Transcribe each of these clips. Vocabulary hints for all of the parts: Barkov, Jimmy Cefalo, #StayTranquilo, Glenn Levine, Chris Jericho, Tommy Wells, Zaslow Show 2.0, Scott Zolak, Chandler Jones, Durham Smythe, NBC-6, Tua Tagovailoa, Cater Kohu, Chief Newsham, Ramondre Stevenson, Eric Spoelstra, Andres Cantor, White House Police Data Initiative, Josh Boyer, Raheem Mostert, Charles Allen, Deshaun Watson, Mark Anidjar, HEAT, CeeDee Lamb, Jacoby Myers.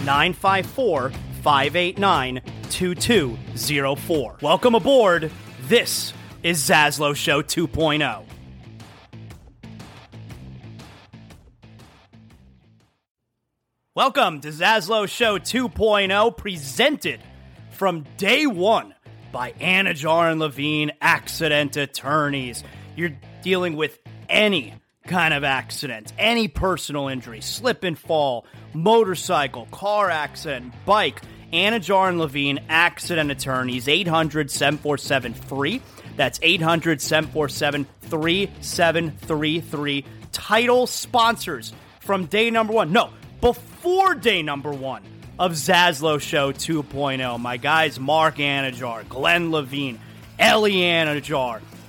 954-589-2204. Welcome aboard. This is Zaslow Show 2.0. Welcome to Zaslow Show 2.0, presented from day one by Anidjar and Levine, accident attorneys. You're dealing with any kind of accident, any personal injury, slip and fall, motorcycle, car accident, bike. Anidjar and Levine, accident attorneys, 800-747-FREE. That's 800-747-3733. Title sponsors from day number one. No, before day number one of Zaslow Show 2.0. My guys Mark Anidjar, Glenn Levine, Ellie Anidjar.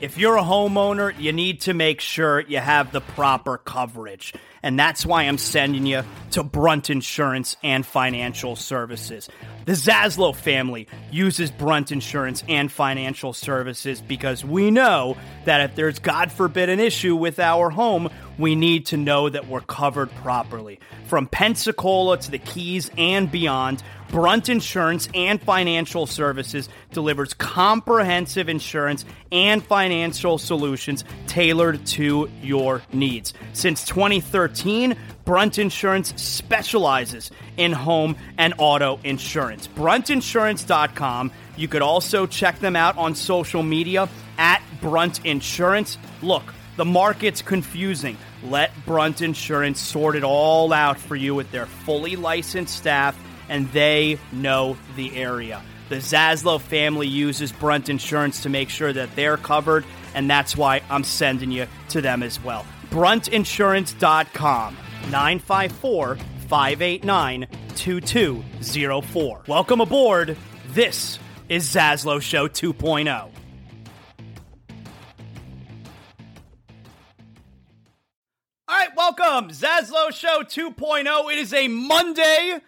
If you're a homeowner, you need to make sure you have the proper coverage. And that's why I'm sending you to Brunt Insurance and Financial Services. The Zaslow family uses Brunt Insurance and Financial Services because we know that if there's, God forbid, an issue with our home, we need to know that we're covered properly. From Pensacola to the Keys and beyond, Brunt Insurance and Financial Services delivers comprehensive insurance and financial solutions tailored to your needs. Since 2013, Brunt Insurance specializes in home and auto insurance. BruntInsurance.com. You could also check them out on social media at Brunt Insurance. Look, the market's confusing. Let Brunt Insurance sort it all out for you with their fully licensed staff, and they know the area. The Zaslow family uses Brunt Insurance to make sure that they're covered, and that's why I'm sending you to them as well. BruntInsurance.com, 954-589-2204. Welcome aboard. This is Zaslow Show 2.0. All right, welcome. Zaslow Show 2.0. It is a Monday,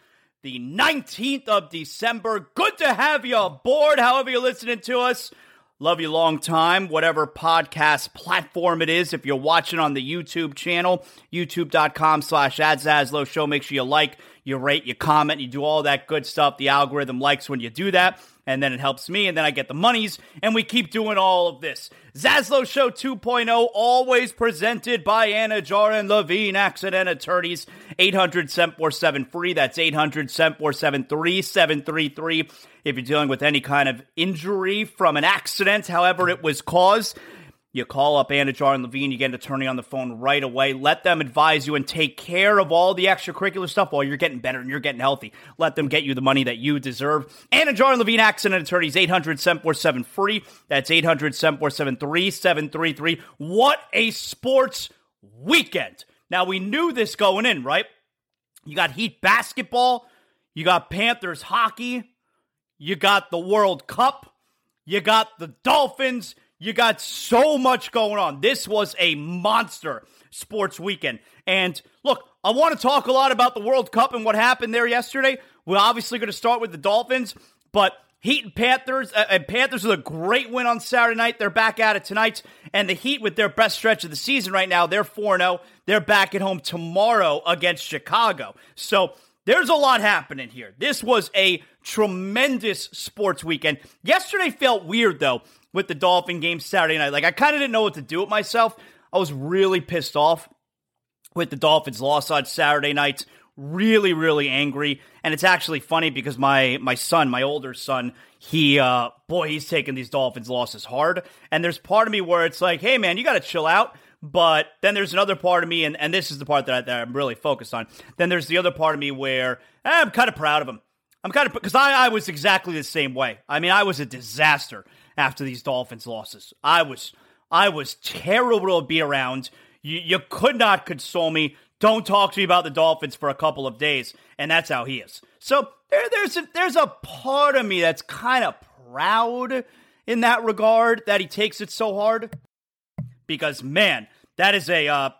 the 19th of December. Good to have you aboard, however you're listening to us. Love you long time, whatever podcast platform it is. If you're watching on the YouTube channel, youtube.com/@Zaslow Show. Make sure you like, you rate, you comment, you do all that good stuff. The algorithm likes when you do that, and then it helps me, and then I get the monies, and we keep doing all of this. Zaslow Show 2.0, always presented by Anidjar and Levine, accident attorneys, 800-747-FREE. That's 800-747-3733. If you're dealing with any kind of injury from an accident, however it was caused, you call up Anidjar and Levine, you get an attorney on the phone right away. Let them advise you and take care of all the extracurricular stuff while you're getting better and you're getting healthy. Let them get you the money that you deserve. Anidjar and Levine, accident attorneys, 800-747-FREE. That's 800-747-3733. What a sports weekend. Now, we knew this going in, right? You got Heat basketball. You got Panthers hockey. You got the World Cup. You got the Dolphins. You got so much going on. This was a monster sports weekend. And look, I want to talk a lot about the World Cup and what happened there yesterday. We're obviously going to start with the Dolphins, but Heat and Panthers with a great win on Saturday night. They're back at it tonight. And the Heat with their best stretch of the season right now, they're 4-0. They're back at home tomorrow against Chicago. So there's a lot happening here. This was a tremendous sports weekend. Yesterday felt weird, though, with the Dolphin game Saturday night. Like, I kind of didn't know what to do with myself. I was really pissed off with the Dolphins' loss on Saturday night. Really, really angry. And it's actually funny because my son, my older son, he's taking these Dolphins' losses hard. And there's part of me where it's like, hey, man, you got to chill out. But then there's another part of me, and this is the part that I'm really focused on. Then there's the other part of me where I'm kind of proud of him. I'm kind of, because I was exactly the same way. I mean, I was a disaster after these Dolphins losses. I was terrible to be around. You could not console me. Don't talk to me about the Dolphins for a couple of days, and that's how he is. So there's a part of me that's kind of proud in that regard that he takes it so hard, because man, that is a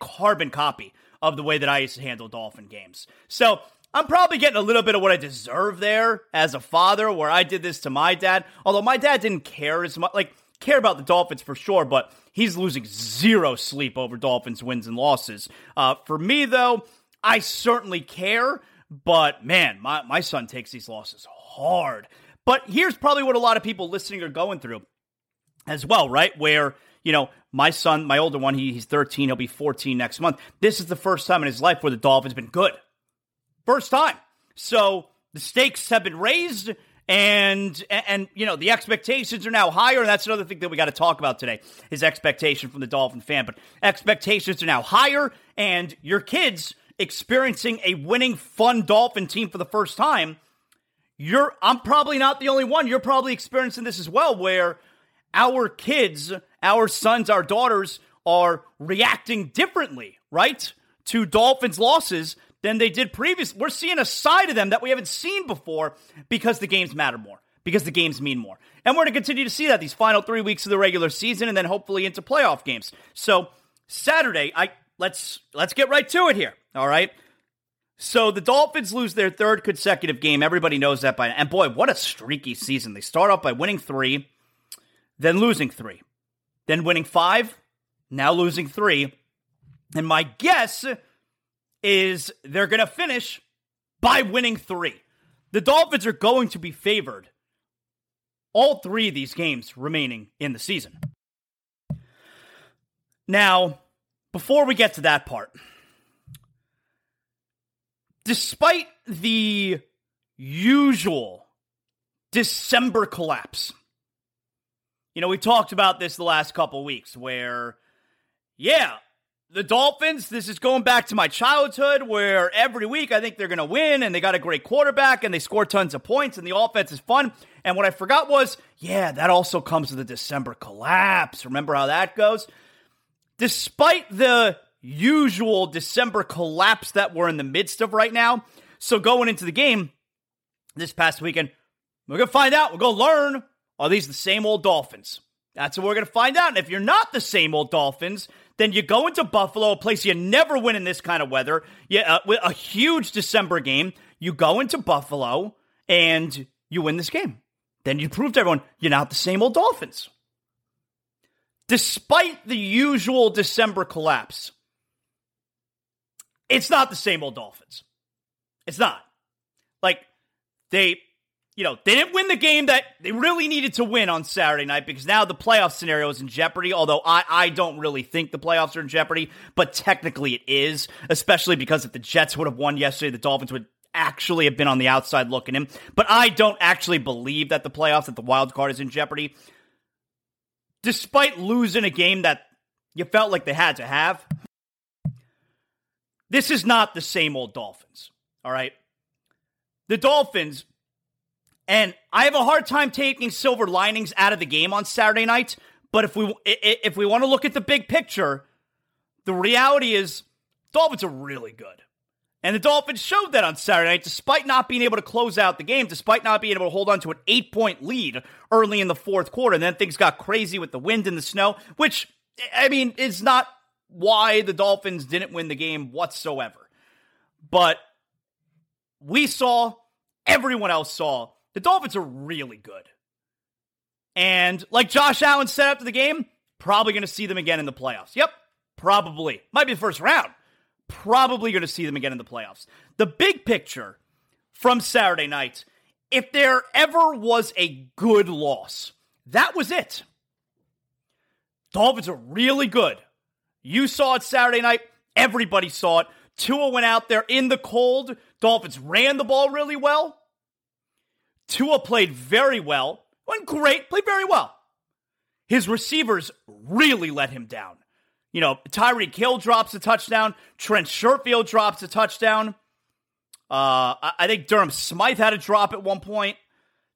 carbon copy of the way that I used to handle Dolphin games. So I'm probably getting a little bit of what I deserve there as a father, where I did this to my dad. Although my dad didn't care as much, like, care about the Dolphins for sure, but he's losing zero sleep over Dolphins wins and losses. For me, though, I certainly care, but man, my son takes these losses hard. But here's probably what a lot of people listening are going through as well, right? Where, you know, my son, my older one, he's 13, he'll be 14 next month. This is the first time in his life where the Dolphins been good. First time. So the stakes have been raised, and you know, the expectations are now higher, and that's another thing that we got to talk about today, is expectation from the Dolphin fan. But expectations are now higher, and your kids experiencing a winning, fun Dolphin team for the first time, I'm probably not the only one. You're probably experiencing this as well, where our kids, our sons, our daughters are reacting differently, right, to Dolphins losses than they did previously. We're seeing a side of them that we haven't seen before because the games matter more, because the games mean more. And we're going to continue to see that these final 3 weeks of the regular season and then hopefully into playoff games. So Saturday, let's get right to it here, all right? So the Dolphins lose their third consecutive game. Everybody knows that by now. And boy, what a streaky season. They start off by winning 3, then losing 3, then winning 5, now losing 3. And my guess is they're going to finish by winning 3. The Dolphins are going to be favored all 3 of these games remaining in the season. Now, before we get to that part, despite the usual December collapse, you know, we talked about this the last couple weeks where, yeah, the Dolphins, this is going back to my childhood where every week I think they're going to win and they got a great quarterback and they score tons of points and the offense is fun. And what I forgot was, yeah, that also comes with the December collapse. Remember how that goes? Despite the usual December collapse that we're in the midst of right now, so going into the game this past weekend, we're going to find out. We're going to learn, are these the same old Dolphins? That's what we're going to find out. And if you're not the same old Dolphins, then you go into Buffalo, a place you never win in this kind of weather, a huge December game. You go into Buffalo, and you win this game. Then you prove to everyone, you're not the same old Dolphins. Despite the usual December collapse, it's not the same old Dolphins. It's not. Like, they didn't win the game that they really needed to win on Saturday night because now the playoff scenario is in jeopardy, although I don't really think the playoffs are in jeopardy, but technically it is, especially because if the Jets would have won yesterday, the Dolphins would actually have been on the outside looking in. But I don't actually believe that the playoffs, that the wild card is in jeopardy. Despite losing a game that you felt like they had to have, this is not the same old Dolphins, all right? The Dolphins... And I have a hard time taking silver linings out of the game on Saturday night, but if we want to look at the big picture, the reality is Dolphins are really good. And the Dolphins showed that on Saturday night, despite not being able to close out the game, despite not being able to hold on to an 8-point lead early in the fourth quarter. And then things got crazy with the wind and the snow, which, I mean, is not why the Dolphins didn't win the game whatsoever. But we saw, everyone else saw, the Dolphins are really good. And like Josh Allen said after the game, probably going to see them again in the playoffs. Yep, probably. Might be the first round. Probably going to see them again in the playoffs. The big picture from Saturday night, if there ever was a good loss, that was it. Dolphins are really good. You saw it Saturday night. Everybody saw it. Tua went out there in the cold. Dolphins ran the ball really well. Tua played very well. Went great. Played very well. His receivers really let him down. You know, Tyreek Hill drops a touchdown. Trent Sherfield drops a touchdown. I think Durham Smythe had a drop at one point.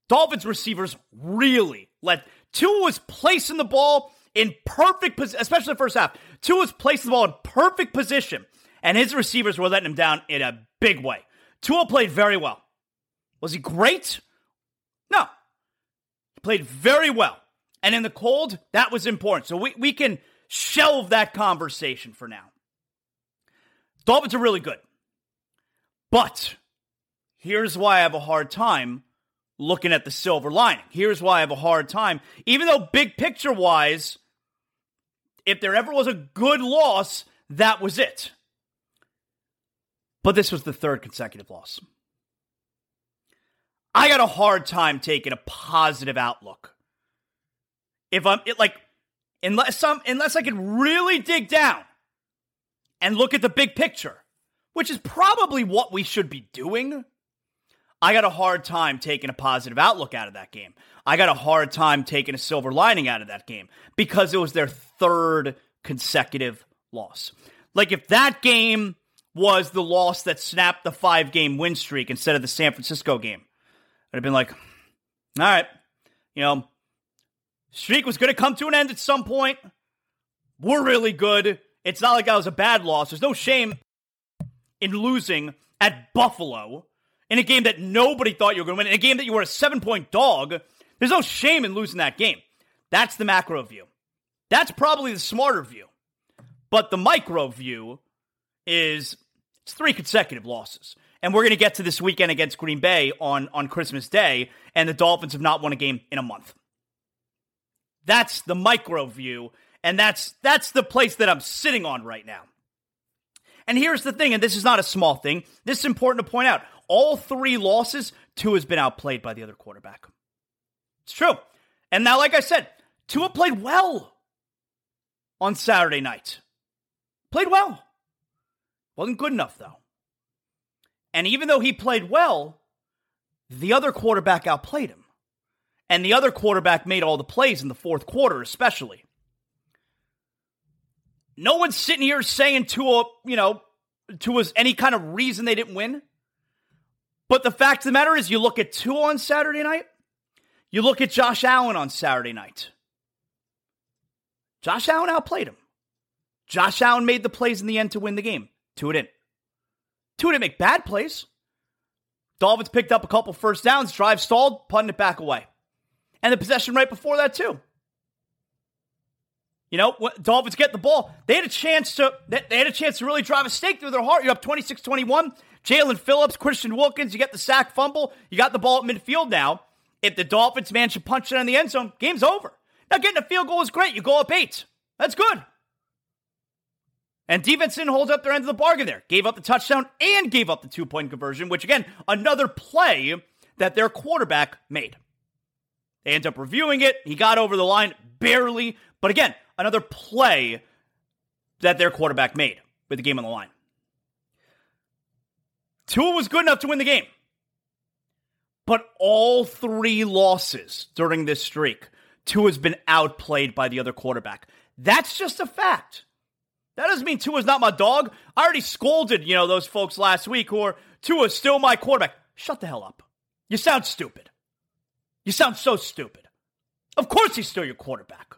Dolphins receivers really let... Tua was placing the ball in perfect position, especially the first half. Tua was placing the ball in perfect position, and his receivers were letting him down in a big way. Tua played very well. Was he great? No. He played very well. And in the cold, that was important. So we can shelve that conversation for now. Dolphins are really good. But here's why I have a hard time looking at the silver lining. Here's why I have a hard time. Even though big picture-wise, if there ever was a good loss, that was it. But this was the third consecutive loss. I got a hard time taking a positive outlook. If I'm it, like, unless I can really dig down and look at the big picture, which is probably what we should be doing, I got a hard time taking a positive outlook out of that game. I got a hard time taking a silver lining out of that game because it was their third consecutive loss. Like, if that game was the loss that snapped the 5-game win streak instead of the San Francisco game, I'd have been like, all right, you know, streak was going to come to an end at some point. We're really good. It's not like that was a bad loss. There's no shame in losing at Buffalo in a game that nobody thought you were going to win, in a game that you were a 7-point dog. There's no shame in losing that game. That's the macro view. That's probably the smarter view. But the micro view is it's 3 consecutive losses. And we're going to get to this weekend against Green Bay on Christmas Day, and the Dolphins have not won a game in a month. That's the micro view, and that's the place that I'm sitting on right now. And here's the thing, and this is not a small thing. This is important to point out. All 3 losses, 2 has been outplayed by the other quarterback. It's true. And now, like I said, Tua played well on Saturday night. Played well. Wasn't good enough, though. And even though he played well, the other quarterback outplayed him. And the other quarterback made all the plays in the fourth quarter, especially. No one's sitting here saying Tua, you know, Tua's any kind of reason they didn't win. But the fact of the matter is, you look at Tua on Saturday night, you look at Josh Allen on Saturday night. Josh Allen outplayed him. Josh Allen made the plays in the end to win the game. Tua didn't. Tua didn't make bad plays. Dolphins picked up a couple first downs, drive stalled, punted it back away. And the possession right before that, too. You know, Dolphins get the ball. They had a chance to really drive a stake through their heart. You're up 26-21. Jalen Phillips, Christian Wilkins, you get the sack fumble. You got the ball at midfield now. If the Dolphins manage to punch it in the end zone, game's over. Now, getting a field goal is great. You go up 8. That's good. And defense didn't hold up their end of the bargain there. Gave up the touchdown and gave up the 2-point conversion, which, again, another play that their quarterback made. They end up reviewing it. He got over the line barely. But again, another play that their quarterback made with the game on the line. Tua was good enough to win the game. But all 3 losses during this streak, Tua's been outplayed by the other quarterback. That's just a fact. That doesn't mean Tua's not my dog. I already scolded, you know, those folks last week who are, Tua's still my quarterback. Shut the hell up. You sound stupid. You sound so stupid. Of course he's still your quarterback.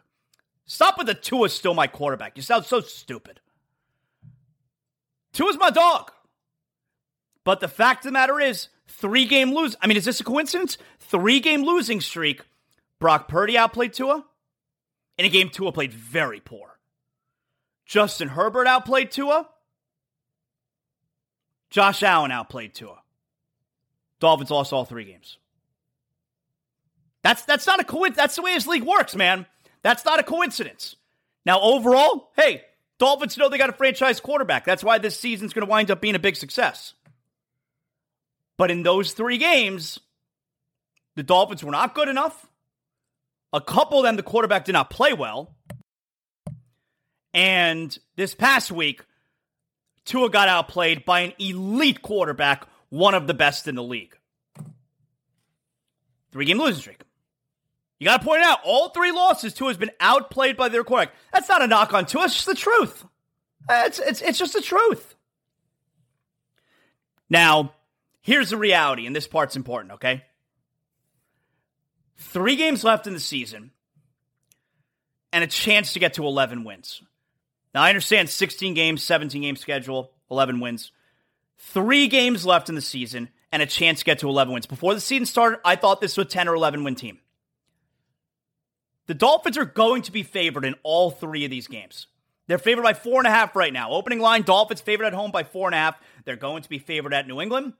Stop with the Tua's still my quarterback. You sound so stupid. Tua's my dog. But the fact of the matter is, 3-game lose. I mean, is this a coincidence? 3-game losing streak. Brock Purdy outplayed Tua. In a game Tua played very poor. Justin Herbert outplayed Tua. Josh Allen outplayed Tua. Dolphins lost all 3 games. That's not a coincidence. That's the way this league works, man. That's not a coincidence. Now, overall, hey, Dolphins know they got a franchise quarterback. That's why this season's going to wind up being a big success. But in those 3 games, the Dolphins were not good enough. A couple of them, the quarterback did not play well. And this past week, Tua got outplayed by an elite quarterback, one of the best in the league. 3-game losing streak. You got to point out, all 3 losses, Tua has been outplayed by their quarterback. That's not a knock on Tua. It's just the truth. It's just the truth. Now, here's the reality, and this part's important, okay? 3 games left in the season, and a chance to get to 11 wins. Now, I understand 16 games, 17-game schedule, 11 wins. 3 games left in the season, and a chance to get to 11 wins. Before the season started, I thought this was a 10 or 11-win team. The Dolphins are going to be favored in all 3 of these games. They're favored by 4.5 right now. Opening line, Dolphins favored at home by 4.5. They're going to be favored at New England.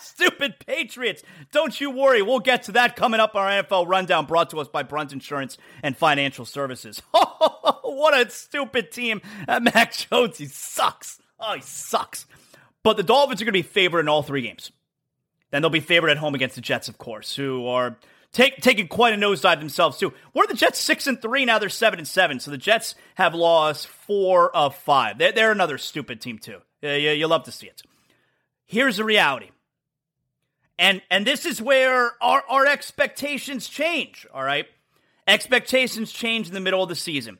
Stupid Patriots. Don't you worry. We'll get to that coming up on our NFL Rundown, brought to us by Brunt Insurance and Financial Services. Oh, what a stupid team. Mac Jones, he sucks. But the Dolphins are going to be favored in all three games. Then they'll be favored at home against the Jets, of course, who are taking quite a nosedive themselves, too. Were the Jets 6-3? Now they're 7-7. So the Jets have lost 4 of 5. They're another stupid team, too. You love to see it. Here's the reality. And this is where our expectations change, all right? Expectations change in the middle of the season.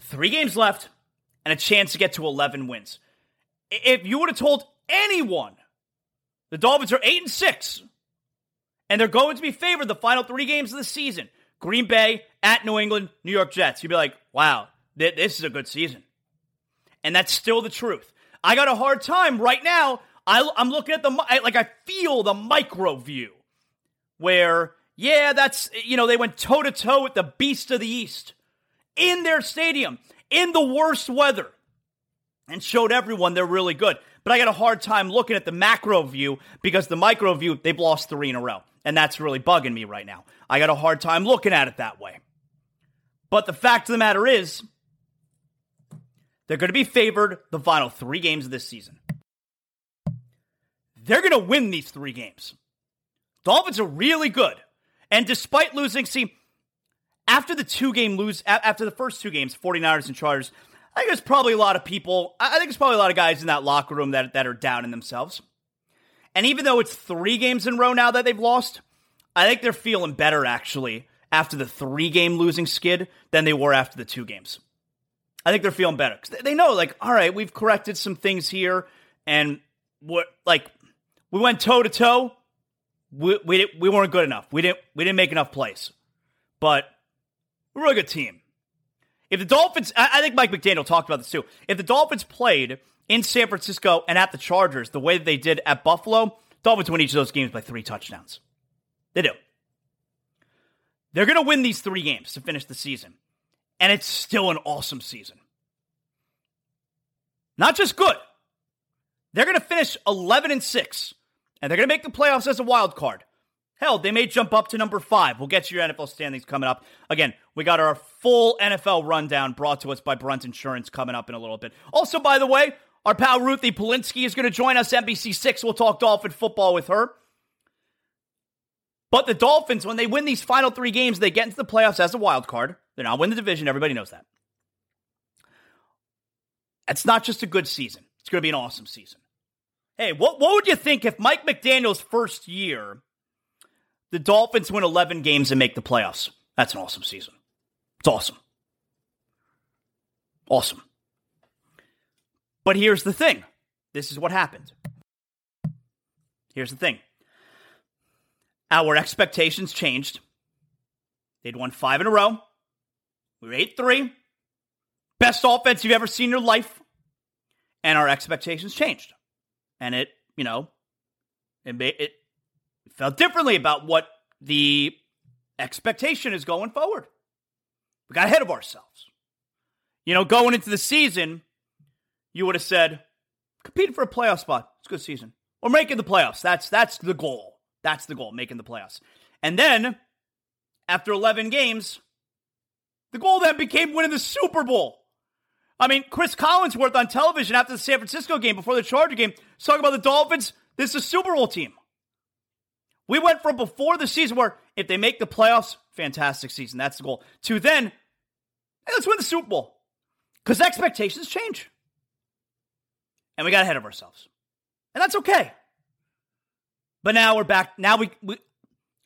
3 games left and a chance to get to 11 wins. If you would have told anyone the Dolphins are 8-6 and they're going to be favored the final 3 games of the season, Green Bay, at New England, New York Jets, you'd be like, wow, this is a good season. And that's still the truth. I got a hard time right now. I'm looking at I feel the micro view where, yeah, that's, you know, they went toe-to-toe with the Beast of the East in their stadium in the worst weather and showed everyone they're really good. But I got a hard time looking at the macro view because the micro view, they've lost 3 in a row. And that's really bugging me right now. I got a hard time looking at it that way. But the fact of the matter is, they're going to be favored the final 3 games of this season. They're going to win these 3 games. Dolphins are really good. And despite losing, see, after the first 2 games, 49ers and Chargers, I think there's probably a lot of guys in that locker room that are down in themselves. And even though it's 3 games in a row now that they've lost, I think they're feeling better, actually, after the 3-game losing skid than they were after the 2 games. I think they're feeling better. Because they know, like, all right, we've corrected some things here, and we went toe-to-toe. We weren't good enough. We didn't make enough plays. But we're a really good team. If the Dolphins, I think Mike McDaniel talked about this too. If the Dolphins played in San Francisco and at the Chargers the way that they did at Buffalo, Dolphins win each of those games by 3 touchdowns. They do. They're going to win these 3 games to finish the season. And it's still an awesome season. Not just good. They're going to finish 11-6. And they're going to make the playoffs as a wild card. Hell, they may jump up to number 5. We'll get to your NFL standings coming up. Again, we got our full NFL rundown brought to us by Brunt Insurance coming up in a little bit. Also, by the way, our pal Ruthie Polinsky is going to join us, NBC-6. We'll talk Dolphin football with her. But the Dolphins, when they win these final 3 games, they get into the playoffs as a wild card. They're not winning the division. Everybody knows that. It's not just a good season. It's going to be an awesome season. Hey, what would you think if Mike McDaniel's first year, the Dolphins win 11 games and make the playoffs? That's an awesome season. It's awesome. Awesome. But here's the thing. This is what happened. Here's the thing. Our expectations changed. They'd won 5 in a row. We were 8-3. Best offense you've ever seen in your life. And our expectations changed. And it, you know, it felt differently about what the expectation is going forward. We got ahead of ourselves. You know, going into the season, you would have said, competing for a playoff spot. It's a good season. Or making the playoffs. That's the goal. That's the goal, making the playoffs. And then, after 11 games, the goal then became winning the Super Bowl. I mean, Chris Collinsworth on television after the San Francisco game, before the Charger game, was talking about the Dolphins. This is a Super Bowl team. We went from before the season where if they make the playoffs, fantastic season, that's the goal, to then, hey, let's win the Super Bowl. Because expectations change. And we got ahead of ourselves. And that's okay. But now we're back. Now we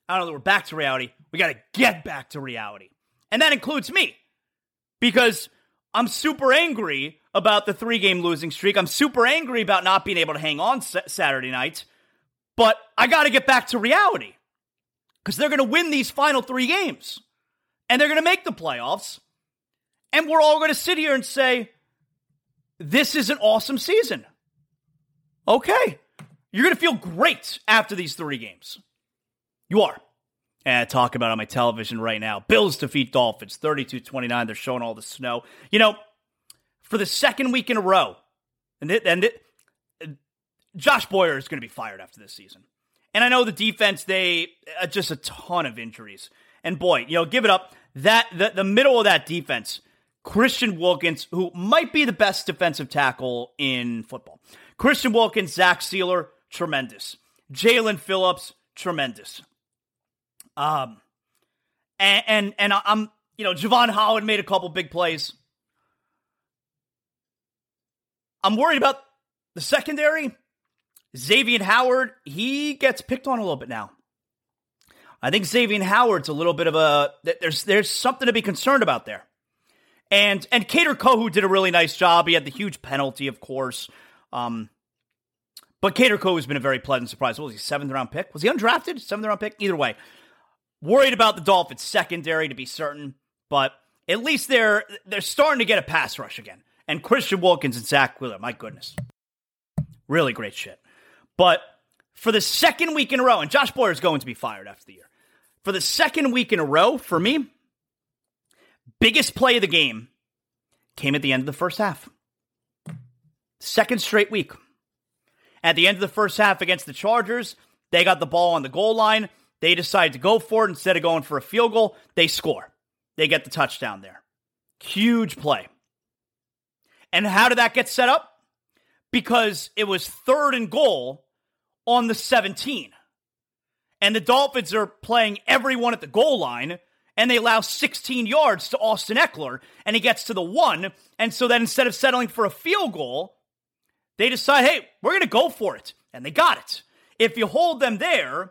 I don't know that we're back to reality. We got to get back to reality. And that includes me. Because I'm super angry about the 3-game losing streak. I'm super angry about not being able to hang on Saturday night. But I got to get back to reality. Because they're going to win these final 3 games. And they're going to make the playoffs. And we're all going to sit here and say, this is an awesome season. Okay. You're going to feel great after these 3 games. You are. And I talk about it on my television right now. Bills defeat Dolphins, 32-29. They're showing all the snow. You know, for the 2nd week in a row, Josh Boyer is going to be fired after this season. And I know the defense, they just a ton of injuries. And boy, you know, give it up. The middle of that defense, Christian Wilkins, who might be the best defensive tackle in football. Christian Wilkins, Zach Sealer, tremendous. Jalen Phillips, tremendous. And I'm, you know, Javon Howard made a couple big plays. I'm worried about the secondary. Xavier Howard, he gets picked on a little bit now. I think Xavier Howard's a little bit of a, there's something to be concerned about there. And Cater Kohu did a really nice job. He had the huge penalty, of course. But Cater Kohu has been a very pleasant surprise. What was he, seventh round pick? Was he undrafted? Seventh round pick? Either way. Worried about the Dolphins secondary to be certain, but at least they're starting to get a pass rush again. And Christian Wilkins and Zach Wheeler, my goodness. Really great shit. But for the second week in a row, and Josh Boyer is going to be fired after the year. For the second week in a row, for me, biggest play of the game came at the end of the first half. Second straight week. At the end of the first half against the Chargers, they got the ball on the goal line. They decide to go for it instead of going for a field goal. They score. They get the touchdown there. Huge play. And how did that get set up? Because it was 3rd and goal on the 17. And the Dolphins are playing everyone at the goal line, and they allow 16 yards to Austin Eckler, and he gets to the 1. And so then instead of settling for a field goal, they decide, hey, we're going to go for it. And they got it. If you hold them there,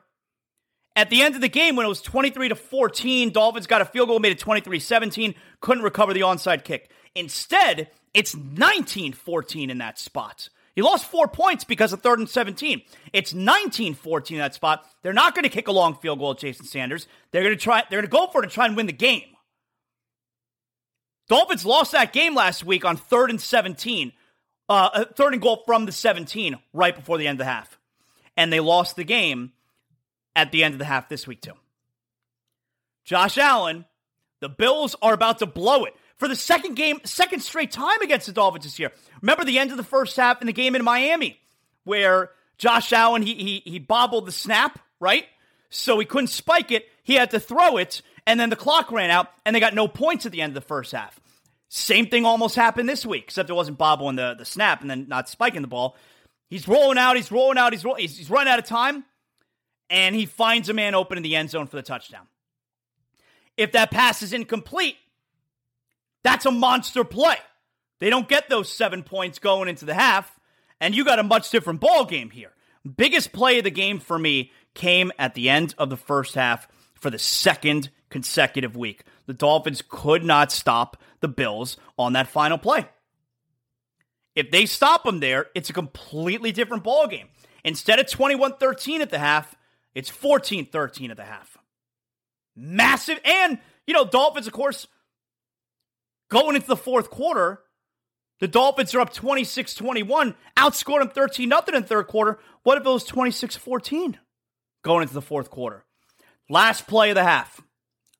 at the end of the game when it was 23-14, Dolphins got a field goal, made it 23-17, couldn't recover the onside kick. Instead, it's 19-14 in that spot. You lost 4 points because of 3rd and 17. It's 19-14 in that spot. They're not going to kick a long field goal at Jason Sanders. They're going to go for it and try and win the game. Dolphins lost that game last week on 3rd and 17, 3rd and goal from the 17 right before the end of the half. And they lost the game at the end of the half this week too. Josh Allen, the Bills are about to blow it. For the second game, second straight time against the Dolphins this year. Remember the end of the first half in the game in Miami where Josh Allen, he bobbled the snap, right? So he couldn't spike it. He had to throw it, and then the clock ran out, and they got no points at the end of the first half. Same thing almost happened this week, except it wasn't bobbling the snap and then not spiking the ball. He's run out of time, and he finds a man open in the end zone for the touchdown. If that pass is incomplete, that's a monster play. They don't get those 7 points going into the half, and you got a much different ball game here. Biggest play of the game for me came at the end of the first half for the second consecutive week. The Dolphins could not stop the Bills on that final play. If they stop them there, it's a completely different ball game. Instead of 21-13 at the half, it's 14-13 at the half. Massive, and, you know, Dolphins, of course, going into the fourth quarter, the Dolphins are up 26-21, outscored them 13-0 in third quarter. What if it was 26-14 going into the fourth quarter? Last play of the half.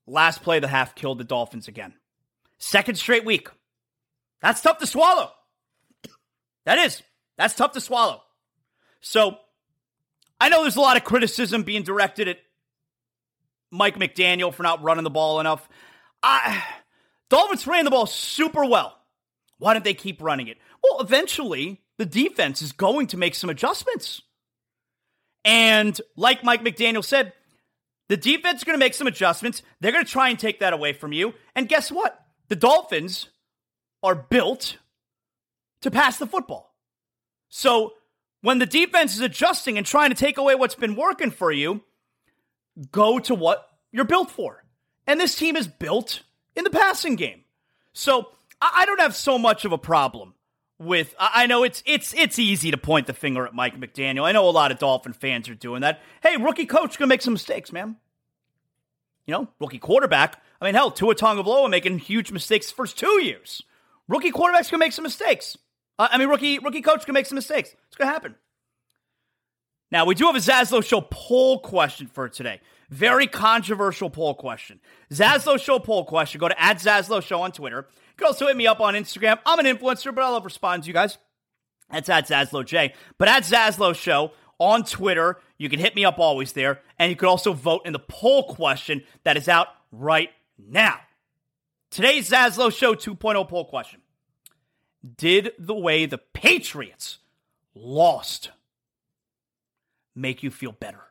Last play of the half killed the Dolphins again. Second straight week. That's tough to swallow. That is. That's tough to swallow. So, I know there's a lot of criticism being directed at Mike McDaniel for not running the ball enough. Dolphins ran the ball super well. Why didn't they keep running it? Well, eventually, the defense is going to make some adjustments. And like Mike McDaniel said, the defense is going to make some adjustments. They're going to try and take that away from you. And guess what? The Dolphins are built to pass the football. So when the defense is adjusting and trying to take away what's been working for you, go to what you're built for. And this team is built in the passing game. So I don't have so much of a problem with, I know it's easy to point the finger at Mike McDaniel. I know a lot of Dolphin fans are doing that. Hey, rookie coach gonna make some mistakes, man. You know, rookie quarterback. I mean, hell, Tua Tagovailoa making huge mistakes the first 2 years. Rookie quarterback's gonna make some mistakes. Rookie coach can make some mistakes. It's gonna happen. Now, we do have a Zaslow Show poll question for today. Very controversial poll question. Zaslow Show poll question. Go to @ZaslowShow on Twitter. You can also hit me up on Instagram. I'm an influencer, but I love responding to you guys. That's @ZaslowJ. But @ZaslowShow on Twitter. You can hit me up always there. And you can also vote in the poll question that is out right now. Today's Zaslow Show 2.0 poll question. Did the way the Patriots lost make you feel better?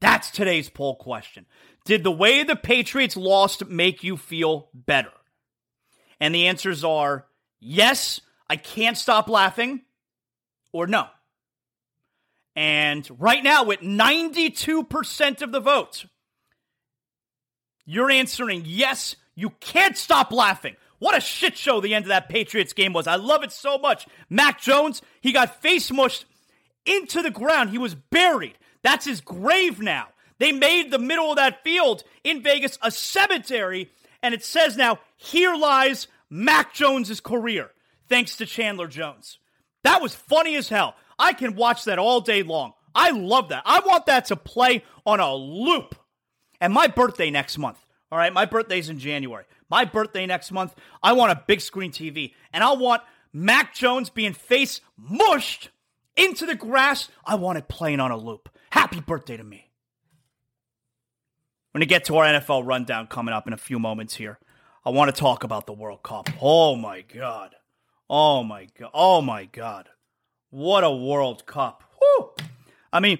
That's today's poll question. Did the way the Patriots lost make you feel better? And the answers are yes, I can't stop laughing, or no. And right now, with 92% of the votes, you're answering yes, you can't stop laughing. What a shit show the end of that Patriots game was. I love it so much. Mac Jones, he got face mushed into the ground. He was buried. That's his grave now. They made the middle of that field in Vegas a cemetery, and it says now, here lies Mac Jones' career, thanks to Chandler Jones. That was funny as hell. I can watch that all day long. I love that. I want that to play on a loop. And my birthday next month, all right? My birthday's in January. My birthday next month, I want a big screen TV, and I want Mac Jones being face mushed into the grass. I want it playing on a loop. Happy birthday to me. We're going to get to our NFL rundown coming up in a few moments here. I want to talk about the World Cup. Oh, my God. Oh, my God. Oh, my God. What a World Cup. Woo! I mean,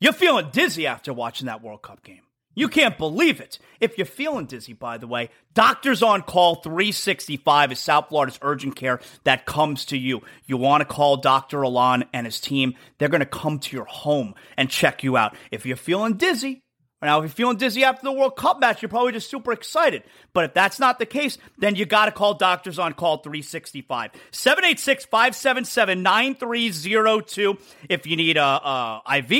you're feeling dizzy after watching that World Cup game. You can't believe it. If you're feeling dizzy, by the way, Doctors on Call 365 is South Florida's urgent care that comes to you. You want to call Dr. Alon and his team. They're going to come to your home and check you out. If you're feeling dizzy, now if you're feeling dizzy after the World Cup match, you're probably just super excited. But if that's not the case, then you got to call Doctors on Call 365. 786-577-9302. If you need IV,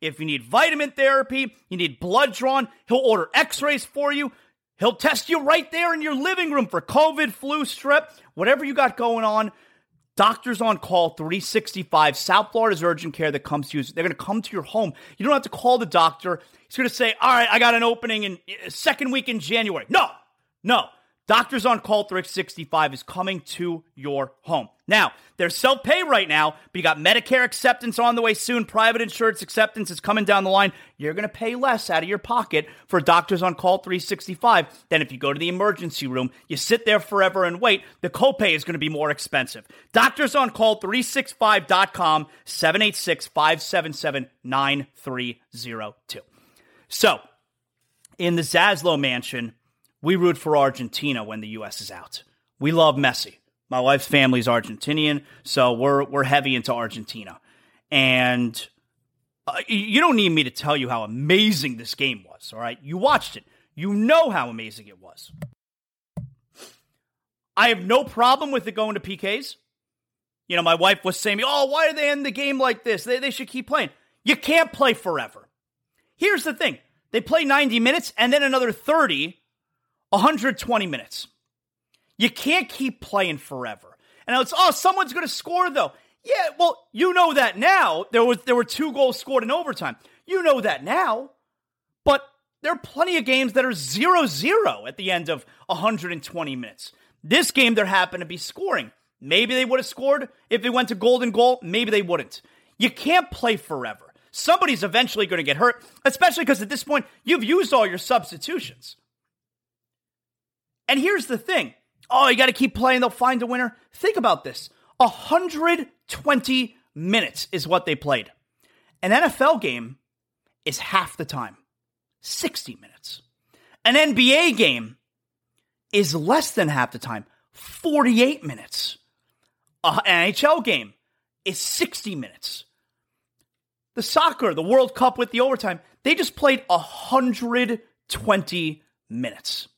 if you need vitamin therapy, you need blood drawn, he'll order x-rays for you. He'll test you right there in your living room for COVID, flu, strep, whatever you got going on. Doctors on Call 365, South Florida's urgent care that comes to you. They're going to come to your home. You don't have to call the doctor. He's going to say, all right, I got an opening in second week in January. No. Doctors on Call 365 is coming to your home. Now, there's self-pay right now, but you got Medicare acceptance on the way soon. Private insurance acceptance is coming down the line. You're going to pay less out of your pocket for Doctors on Call 365 than if you go to the emergency room. You sit there forever and wait. The copay is going to be more expensive. Doctors on Call 365.com, 786-577-9302. So, in the Zaslow Mansion, we root for Argentina when the U.S. is out. We love Messi. My wife's family's Argentinian, so we're heavy into Argentina. And you don't need me to tell you how amazing this game was, all right? You watched it. You know how amazing it was. I have no problem with it going to PKs. You know, my wife was saying, oh, why do they end the game like this? They should keep playing. You can't play forever. Here's the thing. They play 90 minutes and then another 30, 120 minutes. You can't keep playing forever. And it's, oh, someone's going to score, though. Yeah, well, you know that now. There were two goals scored in overtime. You know that now. But there are plenty of games that are 0-0 at the end of 120 minutes. This game, there happened to be scoring. Maybe they would have scored if they went to golden goal. Maybe they wouldn't. You can't play forever. Somebody's eventually going to get hurt, especially because at this point, you've used all your substitutions. And here's the thing. Oh, you got to keep playing. They'll find a winner. Think about this. 120 minutes is what they played. An NFL game is half the time, 60 minutes. An NBA game is less than half the time, 48 minutes. An NHL game is 60 minutes. The soccer, the World Cup with the overtime, they just played 120 minutes.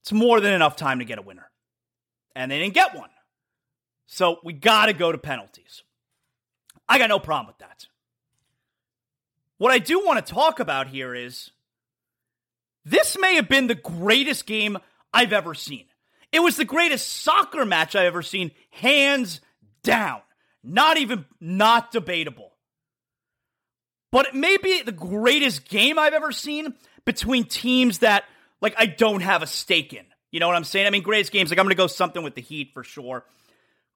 It's more than enough time to get a winner. And they didn't get one. So we got to go to penalties. I got no problem with that. What I do want to talk about here is this may have been the greatest game I've ever seen. It was the greatest soccer match I've ever seen, hands down. Not debatable. But it may be the greatest game I've ever seen between teams that like, I don't have a stake in. You know what I'm saying? I mean, greatest games. Like, I'm going to go something with the Heat for sure.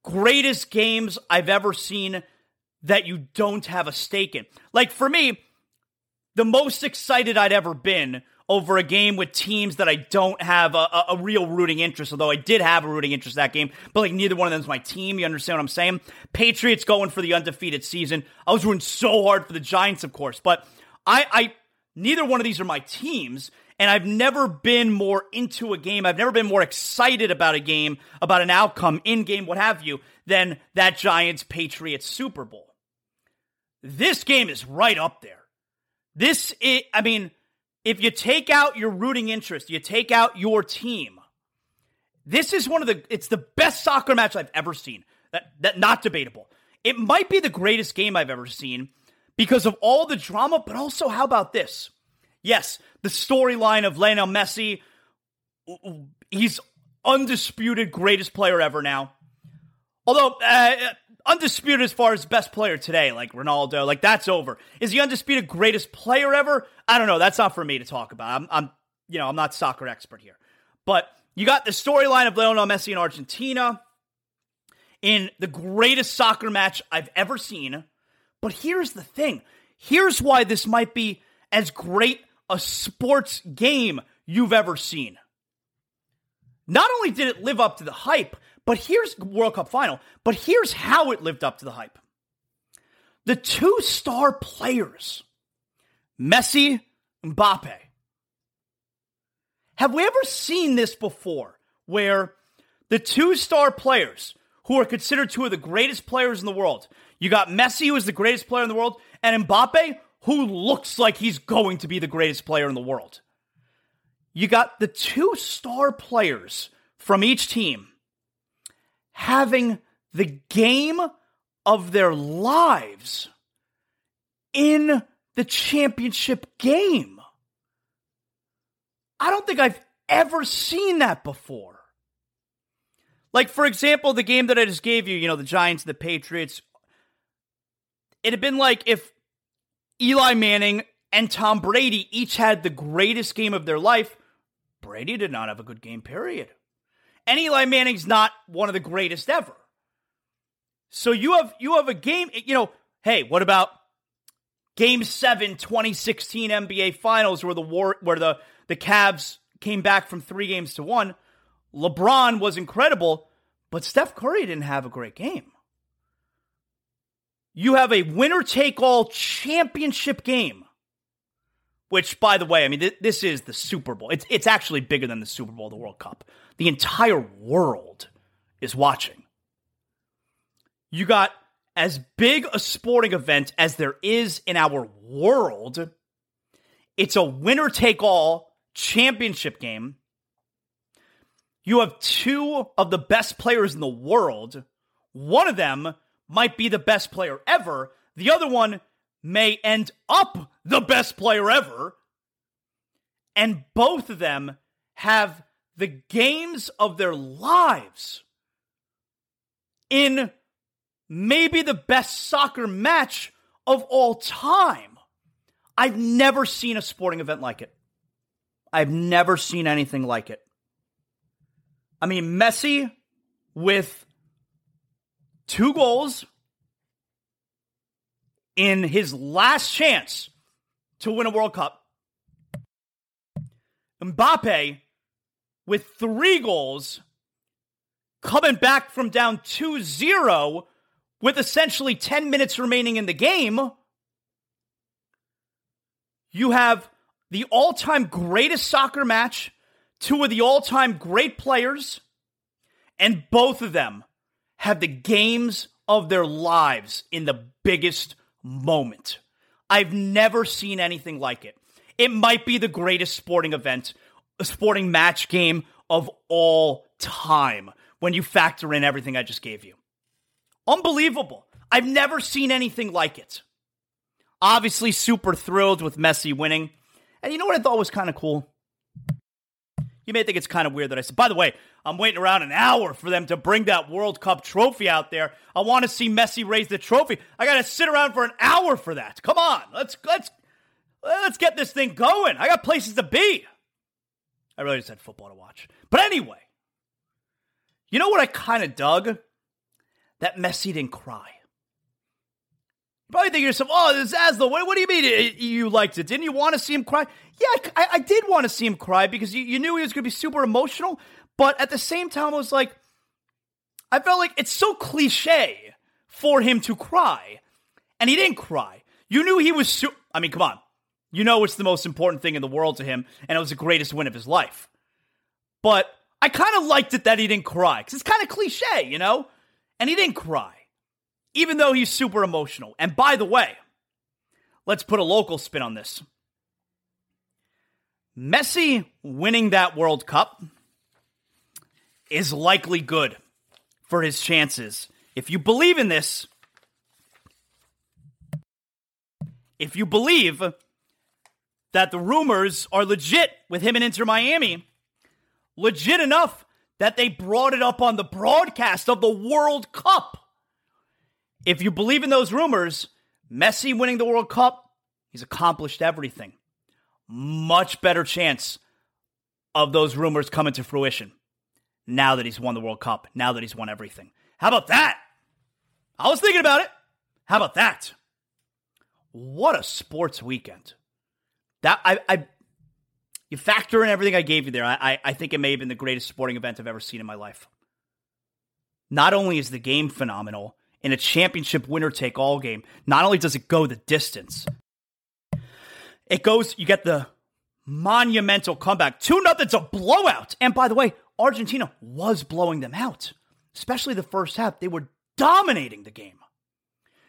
Greatest games I've ever seen that you don't have a stake in. Like, for me, the most excited I'd ever been over a game with teams that I don't have a real rooting interest, although I did have a rooting interest that game, but like neither one of them is my team. You understand what I'm saying? Patriots going for the undefeated season. I was rooting so hard for the Giants, of course, but I neither one of these are my teams. And I've never been more into a game, I've never been more excited about a game, about an outcome, in-game, what have you, than that Giants-Patriots Super Bowl. This game is right up there. This is, I mean, if you take out your rooting interest, you take out your team, this is one of the, it's the best soccer match I've ever seen. That not debatable. It might be the greatest game I've ever seen because of all the drama, but also how about this? Yes, the storyline of Lionel Messi, he's undisputed greatest player ever now. Although, undisputed as far as best player today, like Ronaldo, like that's over. Is he undisputed greatest player ever? I don't know. That's not for me to talk about. I'm not a soccer expert here. But you got the storyline of Lionel Messi in Argentina in the greatest soccer match I've ever seen. But here's the thing. Here's why this might be as great a sports game you've ever seen. Not only did it live up to the hype, but here's World Cup final, but here's how it lived up to the hype. The two star players, Messi and Mbappe. Have we ever seen this before where the two star players who are considered two of the greatest players in the world, you got Messi, who is the greatest player in the world, and Mbappe, who looks like he's going to be the greatest player in the world. You got the two star players from each team having the game of their lives in the championship game. I don't think I've ever seen that before. Like, for example, the game that I just gave you, the Giants and the Patriots, it had been like if Eli Manning and Tom Brady each had the greatest game of their life. Brady did not have a good game, period. And Eli Manning's not one of the greatest ever. So you have a game, hey, what about Game 7, 2016 NBA Finals where the Cavs came back from 3 games to 1. LeBron was incredible, but Steph Curry didn't have a great game. You have a winner-take-all championship game, which, by the way, I mean, this is the Super Bowl. It's actually bigger than the Super Bowl, the World Cup. The entire world is watching. You got as big a sporting event as there is in our world. It's a winner-take-all championship game. You have 2 of the best players in the world. One of them might be the best player ever. The other one may end up the best player ever. And both of them have the games of their lives in maybe the best soccer match of all time. I've never seen a sporting event like it. I've never seen anything like it. I mean, Messi with 2 goals in his last chance to win a World Cup. Mbappe with 3 goals coming back from down 2-0 with essentially 10 minutes remaining in the game. You have the all-time greatest soccer match, 2 of the all-time great players, and both of them have the games of their lives in the biggest moment. I've never seen anything like it. It might be the greatest sporting event, a sporting match game of all time when you factor in everything I just gave you. Unbelievable. I've never seen anything like it. Obviously, super thrilled with Messi winning. And you know what I thought was kind of cool? You may think it's kind of weird that I said, by the way, I'm waiting around an hour for them to bring that World Cup trophy out there. I want to see Messi raise the trophy. I got to sit around for an hour for that. Come on, let's get this thing going. I got places to be. I really just had football to watch. But anyway, you know what I kind of dug? That Messi didn't cry. You probably think to yourself, oh, Zaslow, what do you mean you liked it? Didn't you want to see him cry? Yeah, I did want to see him cry because you knew he was going to be super emotional. But at the same time, I was like, I felt like it's so cliche for him to cry. And he didn't cry. You knew he was, I mean, come on. You know it's the most important thing in the world to him. And it was the greatest win of his life. But I kind of liked it that he didn't cry. Because it's kind of cliche, you know? And he didn't cry. Even though he's super emotional. And by the way, let's put a local spin on this. Messi winning that World Cup is likely good for his chances. If you believe in this, if you believe that the rumors are legit with him and Inter Miami, legit enough that they brought it up on the broadcast of the World Cup. If you believe in those rumors, Messi winning the World Cup, he's accomplished everything. Much better chance of those rumors coming to fruition now that he's won the World Cup, now that he's won everything. How about that? I was thinking about it. How about that? What a sports weekend. That you factor in everything I gave you there. I think it may have been the greatest sporting event I've ever seen in my life. Not only is the game phenomenal, in a championship winner-take-all game, not only does it go the distance, it goes, you get the monumental comeback. 2-0's a blowout. And by the way, Argentina was blowing them out. Especially the first half. They were dominating the game.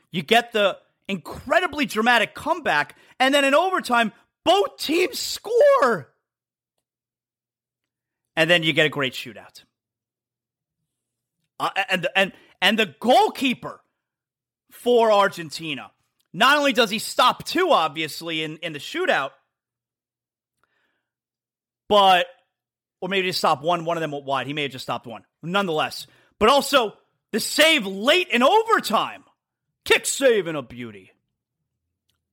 You get the incredibly dramatic comeback. And then in overtime, both teams score. And then you get a great shootout. And the goalkeeper for Argentina, not only does he stop two, obviously, in the shootout, but, or maybe he stopped one. One of them went wide. He may have just stopped one. Nonetheless. But also, the save late in overtime. Kick save and a beauty.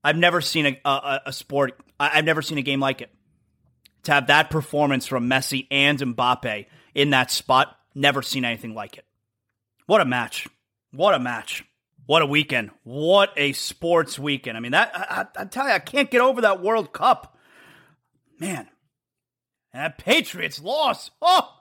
I've never seen a sport, I've never seen a game like it. To have that performance from Messi and Mbappe in that spot, never seen anything like it. What a match. What a match. What a weekend. What a sports weekend. I mean, that I tell you, I can't get over that World Cup. Man. And that Patriots loss. Oh,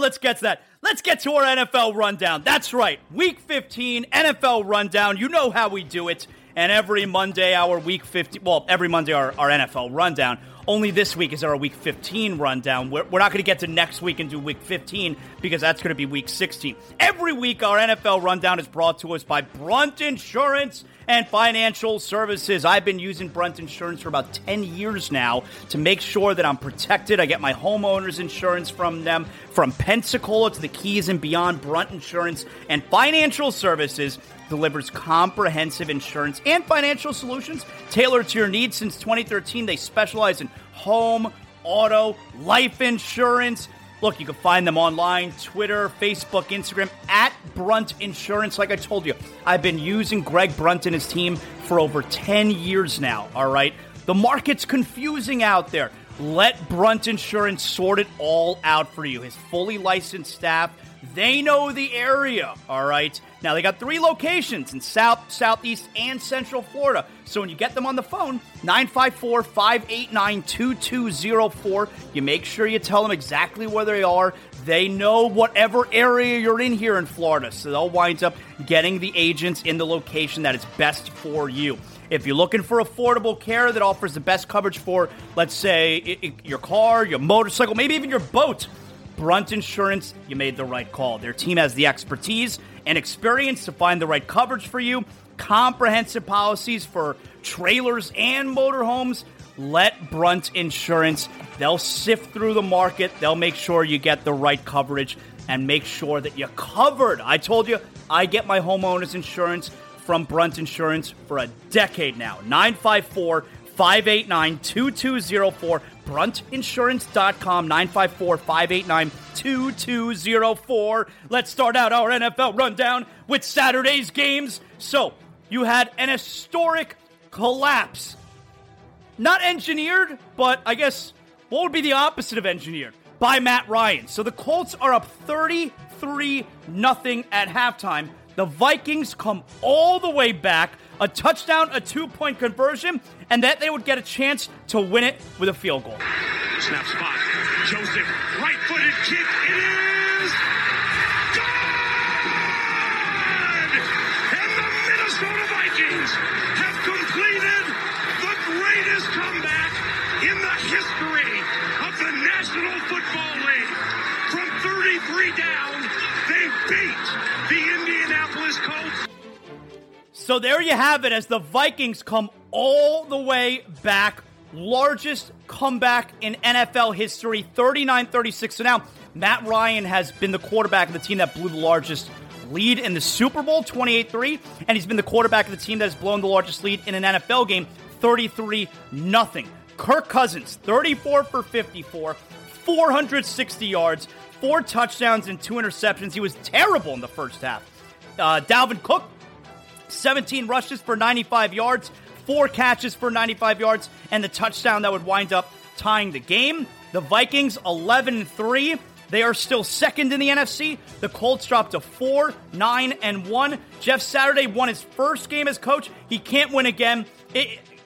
let's get to that. Let's get to our NFL rundown. That's right. Week 15 NFL rundown. You know how we do it. And every Monday, our Week 15... Well, every Monday, our NFL rundown. Only this week is our Week 15 rundown. We're not going to get to next week and do Week 15 because that's going to be Week 16. Every week, our NFL rundown is brought to us by Brunt Insurance and Financial Services. I've been using Brunt Insurance for about 10 years now to make sure that I'm protected. I get my homeowner's insurance from them. From Pensacola to the Keys and beyond, Brunt Insurance and Financial Services delivers comprehensive insurance and financial solutions tailored to your needs. Since 2013, they specialize in home, auto, life insurance. Look, you can find them online, Twitter, Facebook, Instagram, at Brunt Insurance. Like I told you, I've been using Greg Brunt and his team for over 10 years now, all right? The market's confusing out there. Let Brunt Insurance sort it all out for you. His fully licensed staff, they know the area, all right? Now, they got 3 locations in South, Southeast, and Central Florida. So when you get them on the phone, 954-589-2204, you make sure you tell them exactly where they are. They know whatever area you're in here in Florida, so they'll wind up getting the agents in the location that is best for you. If you're looking for affordable care that offers the best coverage for, let's say, your car, your motorcycle, maybe even your boat, Brunt Insurance, you made the right call. Their team has the expertise and experience to find the right coverage for you. Comprehensive policies for trailers and motorhomes. Let Brunt Insurance. They'll sift through the market. They'll make sure you get the right coverage and make sure that you're covered. I told you, I get my homeowner's insurance from Brunt Insurance for a decade now. 954-589-2204, bruntinsurance.com, 954-589-2204. Let's start out our NFL rundown with Saturday's games. So, you had an historic collapse. Not engineered, but I guess what would be the opposite of engineered? By Matt Ryan. So the Colts are up 33-0 at halftime. The Vikings come all the way back, a touchdown, a two-point conversion, and that they would get a chance to win it with a field goal. Snap spot. Joseph, right-footed kick. It is good! And the Minnesota Vikings have completed the greatest comeback in the history of the National Football League. From 33 down, they beat the Indianapolis Colts. So there you have it, as the Vikings come all the way back. Largest comeback in NFL history, 39-36. So now Matt Ryan has been the quarterback of the team that blew the largest lead in the Super Bowl, 28-3. And he's been the quarterback of the team that has blown the largest lead in an NFL game, 33-0. Kirk Cousins, 34 for 54, 460 yards, 4 touchdowns and 2 interceptions. He was terrible in the first half. Dalvin Cook, 17 rushes for 95 yards, 4 catches for 95 yards, and the touchdown that would wind up tying the game. The Vikings, 11-3. They are still second in the NFC. The Colts dropped to 4-9-1. Jeff Saturday won his first game as coach. He can't win again.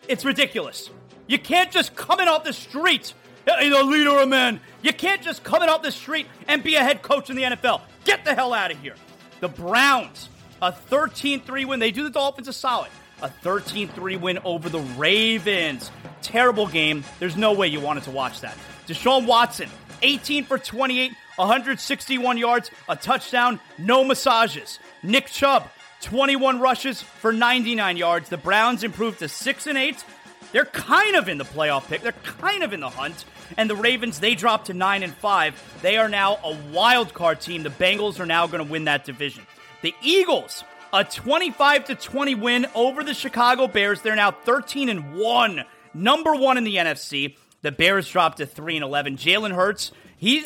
It's ridiculous. You can't just come in off the street, the leader of men. You can't just come in off the street and be a head coach in the NFL. Get the hell out of here. The Browns, a 13-3 win. They do the Dolphins a solid. A 13-3 win over the Ravens. Terrible game. There's no way you wanted to watch that. Deshaun Watson, 18 for 28, 161 yards, a touchdown, no massages. Nick Chubb, 21 rushes for 99 yards. The Browns improved to 6-8. They're kind of in the playoff pick. They're kind of in the hunt. And the Ravens, they dropped to 9-5. They are now a wild card team. The Bengals are now going to win that division. The Eagles, a 25-20 win over the Chicago Bears. They're now 13-1, number one in the NFC. The Bears dropped to 3-11. Jalen Hurts,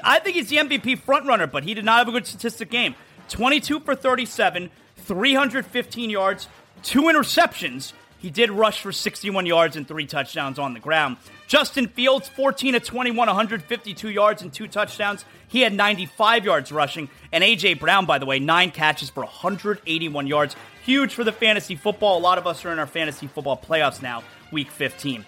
I think he's the MVP frontrunner, but he did not have a good statistic game. 22 for 37, 315 yards, 2 interceptions. He did rush for 61 yards and 3 touchdowns on the ground. Justin Fields, 14-21, 152 yards and 2 touchdowns. He had 95 yards rushing. And A.J. Brown, by the way, 9 catches for 181 yards. Huge for the fantasy football. A lot of us are in our fantasy football playoffs now, week 15.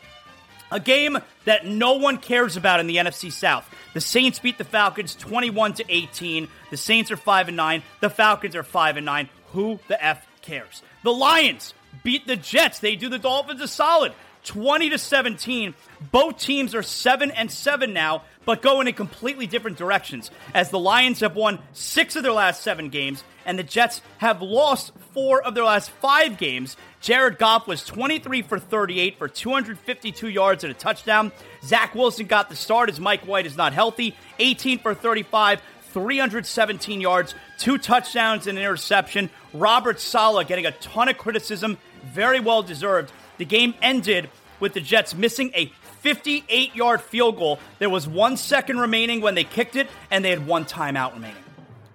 A game that no one cares about in the NFC South. The Saints beat the Falcons 21-18. The Saints are 5-9. The Falcons are 5-9. Who the F cares? The Lions beat the Jets. They do the Dolphins a solid. 20-17. Both teams are 7-7 now, but going in completely different directions, as the Lions have won 6 of their last 7 games, and the Jets have lost 4 of their last 5 games. Jared Goff was 23 for 38 for 252 yards and a touchdown. Zach Wilson got the start as Mike White is not healthy. 18 for 35, 317 yards, 2 touchdowns and an interception. Robert Saleh getting a ton of criticism, very well deserved. The game ended with the Jets missing a 58-yard field goal. There was 1 second remaining when they kicked it, and they had 1 timeout remaining.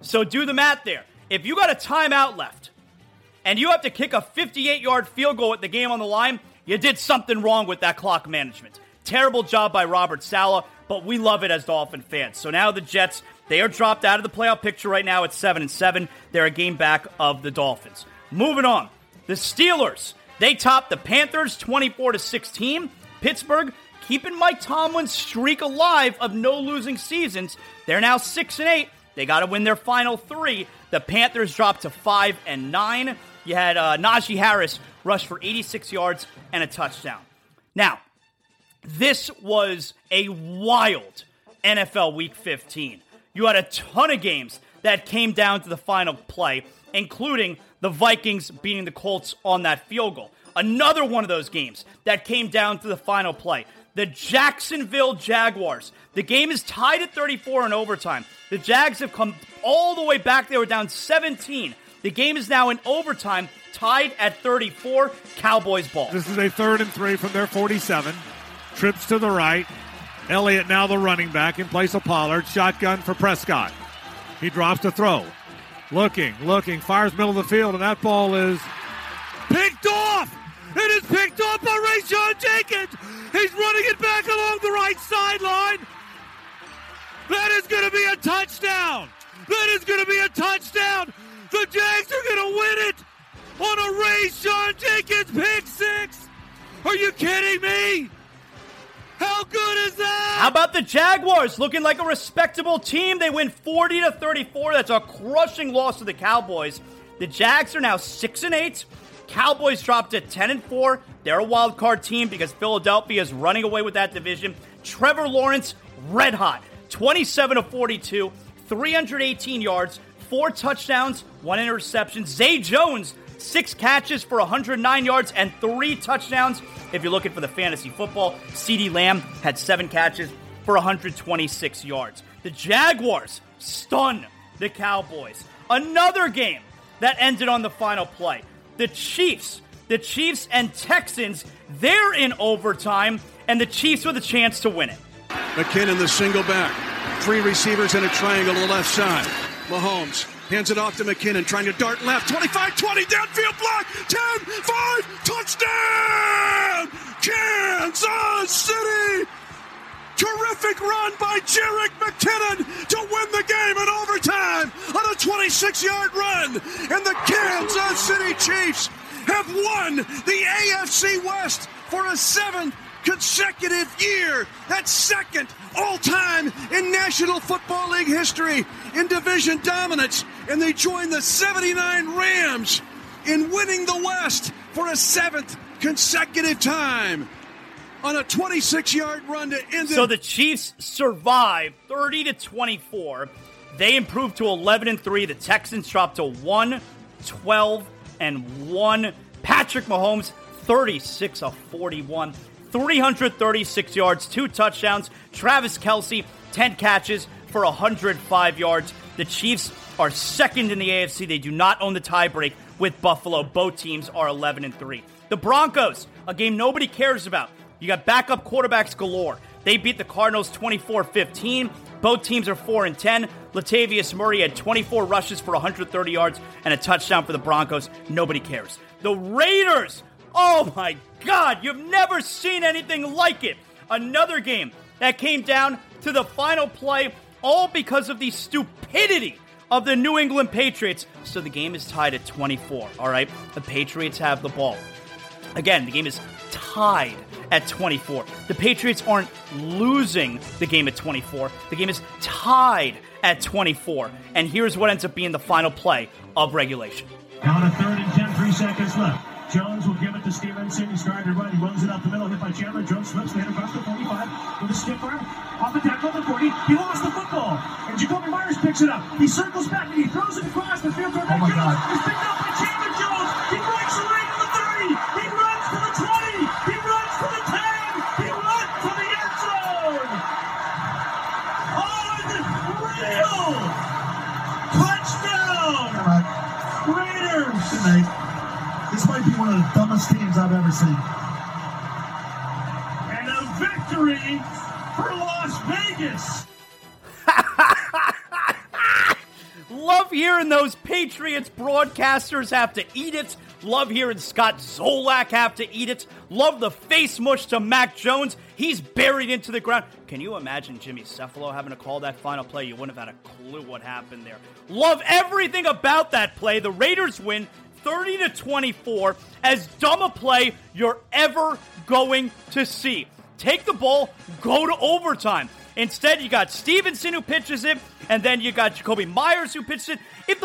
So do the math there. If you got a timeout left, and you have to kick a 58-yard field goal with the game on the line, you did something wrong with that clock management. Terrible job by Robert Saleh, but we love it as Dolphin fans. So now the Jets, they are dropped out of the playoff picture right now at 7-7. They're a game back of the Dolphins. Moving on, the Steelers. They topped the Panthers 24-16. Pittsburgh, keeping Mike Tomlin's streak alive of no losing seasons. They're now 6-8. They got to win their final 3. The Panthers dropped to 5-9. You had Najee Harris rush for 86 yards and a touchdown. Now, this was a wild NFL Week 15. You had a ton of games that came down to the final play, including the Vikings beating the Colts on that field goal. Another one of those games that came down to the final play. The Jacksonville Jaguars. The game is tied at 34 in overtime. The Jags have come all the way back. They were down 17. The game is now in overtime, tied at 34. Cowboys ball. This is a 3rd and 3 from their 47. Trips to the right. Elliott now the running back in place of Pollard. Shotgun for Prescott. He drops the throw. Looking, fires middle of the field, and that ball is picked off! It is picked off by Rayshon Jenkins! He's running it back along the right sideline! That is going to be a touchdown! The Jags are going to win it on a Rayshon Jenkins pick six. Are you kidding me? How good is that? How about the Jaguars looking like a respectable team? They win 40-34. That's a crushing loss to the Cowboys. The Jags are now 6-8. Cowboys dropped to 10-4. They're a wild card team because Philadelphia is running away with that division. Trevor Lawrence, red hot. 27 of 42, 318 yards, 4 touchdowns, 1 interception. Zay Jones, 6 catches for 109 yards and 3 touchdowns. If you're looking for the fantasy football, CeeDee Lamb had 7 catches for 126 yards. The Jaguars stun the Cowboys. Another game that ended on the final play. The Chiefs and Texans, they're in overtime, and the Chiefs with a chance to win it. McKinnon, the single back. 3 receivers in a triangle to the left side. Mahomes hands it off to McKinnon, trying to dart left. 25-20, downfield block. 10-5, touchdown! Kansas City! Terrific run by Jerick McKinnon to win the game in overtime on a 26-yard run. And the Kansas City Chiefs have won the AFC West for a 7th consecutive year. That's 2nd all-time in National Football League history in division dominance. And they join the 79 Rams in winning the West for a 7th consecutive time. On a 26-yard run to end it. So the Chiefs survive 30-24. They improve to 11-3. The Texans drop to 1-12-1. Patrick Mahomes, 36 of 41, 336 yards, 2 touchdowns. Travis Kelce, 10 catches for 105 yards. The Chiefs are 2nd in the AFC. They do not own the tiebreak with Buffalo. Both teams are 11-3. The Broncos, a game nobody cares about. You got backup quarterbacks galore. They beat the Cardinals 24-15. Both teams are 4-10. Latavius Murray had 24 rushes for 130 yards and a touchdown for the Broncos. Nobody cares. The Raiders. Oh, my God. You've never seen anything like it. Another game that came down to the final play, all because of the stupidity of the New England Patriots. So the game is tied at 24, all right? The Patriots have the ball. Again, the game is tied at 24. The Patriots aren't losing the game at 24. The game is tied at 24. And here's what ends up being the final play of regulation. Now on a 3rd and 10, 3 seconds left. Jones will give it to Stevenson. He's trying to run. He runs it up the middle, hit by Chandler. Jones slips the head across the 45 with a stiff arm. Off the tackle, the 40. He lost the football. And Jacoby Myers picks it up. He circles back and he throws it across the field. Oh my God. He's picked up by Chandler Jones. He breaks away to the 30. He runs to the 20. He runs to the 10. He runs to the end zone. Unreal. Touchdown. Raiders. Good night. This might be one of the dumbest teams I've ever seen. And a victory for Las Vegas. Love hearing those Patriots broadcasters have to eat it. Love hearing Scott Zolak have to eat it. Love the face mush to Mac Jones. He's buried into the ground. Can you imagine Jimmy Cefalo having to call that final play? You wouldn't have had a clue what happened there. Love everything about that play. The Raiders win 30-24, as dumb a play you're ever going to see. Take the ball, go to overtime. Instead, you got Stevenson who pitches it, and then you got Jacoby Myers who pitched it. If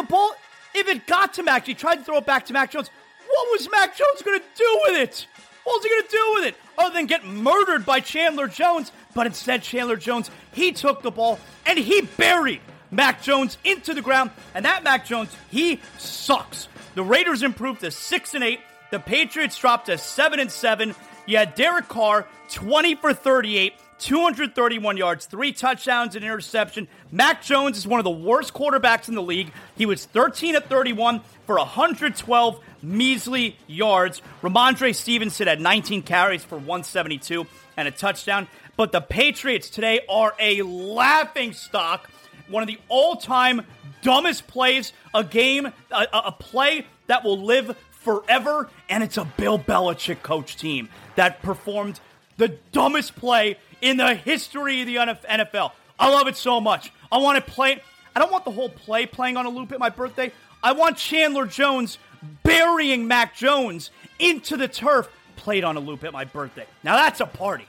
it got to Mac, he tried to throw it back to Mac Jones. What was Mac Jones going to do with it? What was he going to do with it? Other than get murdered by Chandler Jones. But instead, Chandler Jones, he took the ball, and he buried Mac Jones into the ground. And that Mac Jones, he sucks. The Raiders improved to 6-8. The Patriots dropped to 7-7. You had Derek Carr, 20 for 38, 231 yards, 3 touchdowns and interception. Mac Jones is one of the worst quarterbacks in the league. He was 13 of 31 for 112 measly yards. Ramondre Stevenson had 19 carries for 172 and a touchdown. But the Patriots today are a laughingstock. One of the all-time dumbest plays, a game, a play that will live forever, and it's a Bill Belichick coach team that performed the dumbest play in the history of the NFL. I love it so much. I want to play. I don't want the whole play playing on a loop at my birthday. I want Chandler Jones burying Mac Jones into the turf, played on a loop at my birthday. Now that's a party.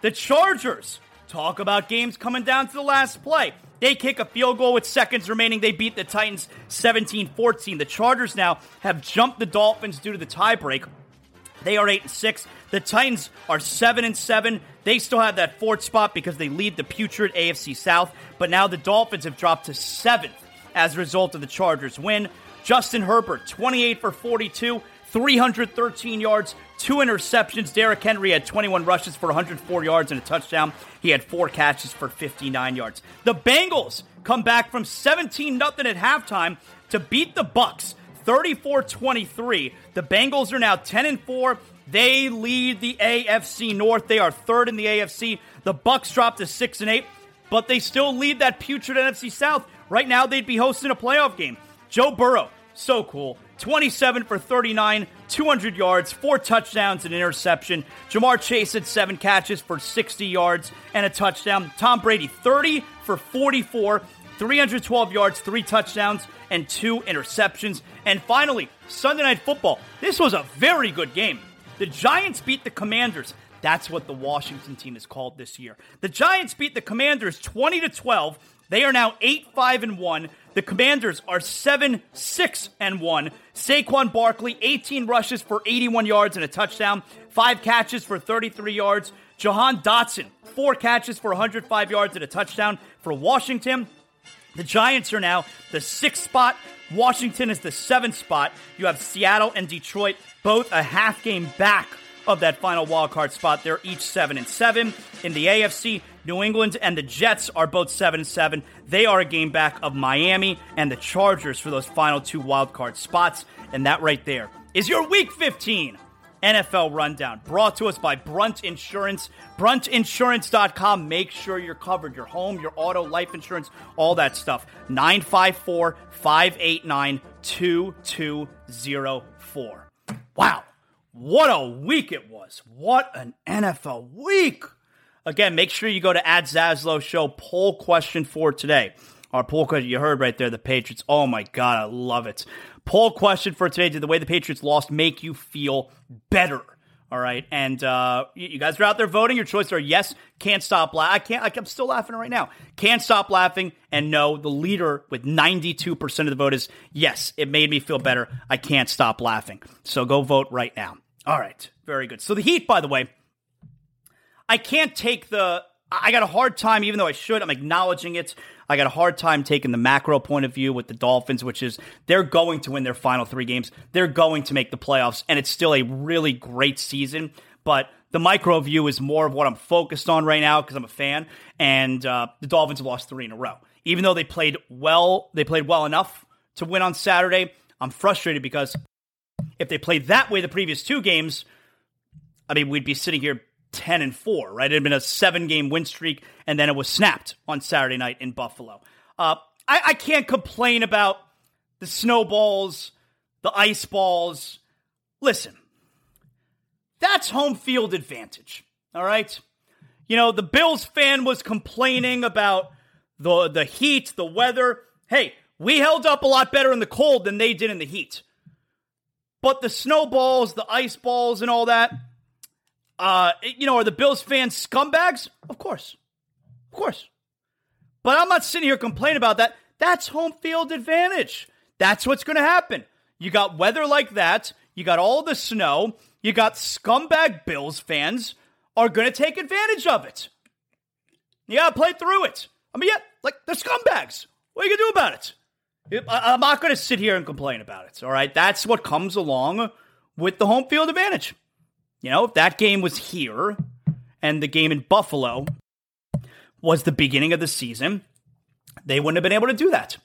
The Chargers, talk about games coming down to the last play. They kick a field goal with seconds remaining. They beat the Titans 17-14. The Chargers now have jumped the Dolphins due to the tiebreak. They are 8-6. The Titans are 7-7. They still have that fourth spot because they lead the putrid AFC South. But now the Dolphins have dropped to 7th as a result of the Chargers' win. Justin Herbert, 28 for 42, 313 yards, 2 interceptions. Derrick Henry had 21 rushes for 104 yards and a touchdown. He had 4 catches for 59 yards. The Bengals come back from 17-0 at halftime to beat the Bucs 34-23. The Bengals are now 10-4. They lead the AFC North. They are 3rd in the AFC. The Bucs dropped to 6-8, but they still lead that putrid NFC South. Right now, they'd be hosting a playoff game. Joe Burrow, so cool. 27 for 39, 200 yards, 4 touchdowns and interception. Jamar Chase had 7 catches for 60 yards and a touchdown. Tom Brady, 30 for 44, 312 yards, 3 touchdowns, and 2 interceptions. And finally, Sunday Night Football. This was a very good game. The Giants beat the Commanders. That's what the Washington team is called this year. The Giants beat the Commanders 20-12. They are now 8-5-1. The Commanders are 7-6-1. Saquon Barkley, 18 rushes for 81 yards and a touchdown. 5 catches for 33 yards. Jahan Dotson, 4 catches for 105 yards and a touchdown for Washington. The Giants are now the 6th spot. Washington is the 7th spot. You have Seattle and Detroit, both a half game back of that final wildcard spot. They're each 7-7. In the AFC, New England and the Jets are both 7-7. They are a game back of Miami and the Chargers for those final 2 wildcard spots. And that right there is your Week 15 NFL Rundown, brought to us by Brunt Insurance, bruntinsurance.com. Make sure you're covered, your home, your auto, life insurance, all that stuff. 954-589-2204. Wow, what a week it was. What an NFL week. Again, make sure you go to @Zaslow Show poll question for today. Our poll question, you heard right there, the Patriots. Oh my God, I love it. Poll question for today: did the way the Patriots lost make you feel better? All right, and you guys are out there voting. Your choices are yes, can't stop laughing. I'm still laughing right now. Can't stop laughing, and no. The leader with 92% of the vote is yes, it made me feel better. I can't stop laughing. So go vote right now. All right, very good. So the Heat, by the way, I got a hard time, even though I should, I'm acknowledging it. I got a hard time taking the macro point of view with the Dolphins, which is they're going to win their final 3 games. They're going to make the playoffs, and it's still a really great season. But the micro view is more of what I'm focused on right now because I'm a fan, and the Dolphins have lost 3 in a row. Even though they played well enough to win on Saturday, I'm frustrated because if they played that way the previous 2 games, I mean, we'd be sitting here 10-4, right? It had been a 7-game win streak, and then it was snapped on Saturday night in Buffalo. I can't complain about the snowballs, the ice balls. Listen, that's home field advantage, all right? You know, the Bills fan was complaining about the heat, the weather. Hey, we held up a lot better in the cold than they did in the heat. But the snowballs, the ice balls, and all that, are the Bills fans scumbags? Of course. But I'm not sitting here complaining about that. That's home field advantage. That's what's going to happen. You got weather like that. You got all the snow. You got scumbag Bills fans are going to take advantage of it. You got to play through it. I mean, yeah, like, they're scumbags. What are you going to do about it? I'm not going to sit here and complain about it, all right? That's what comes along with the home field advantage. You know, if that game was here and the game in Buffalo was the beginning of the season, they wouldn't have been able to do that.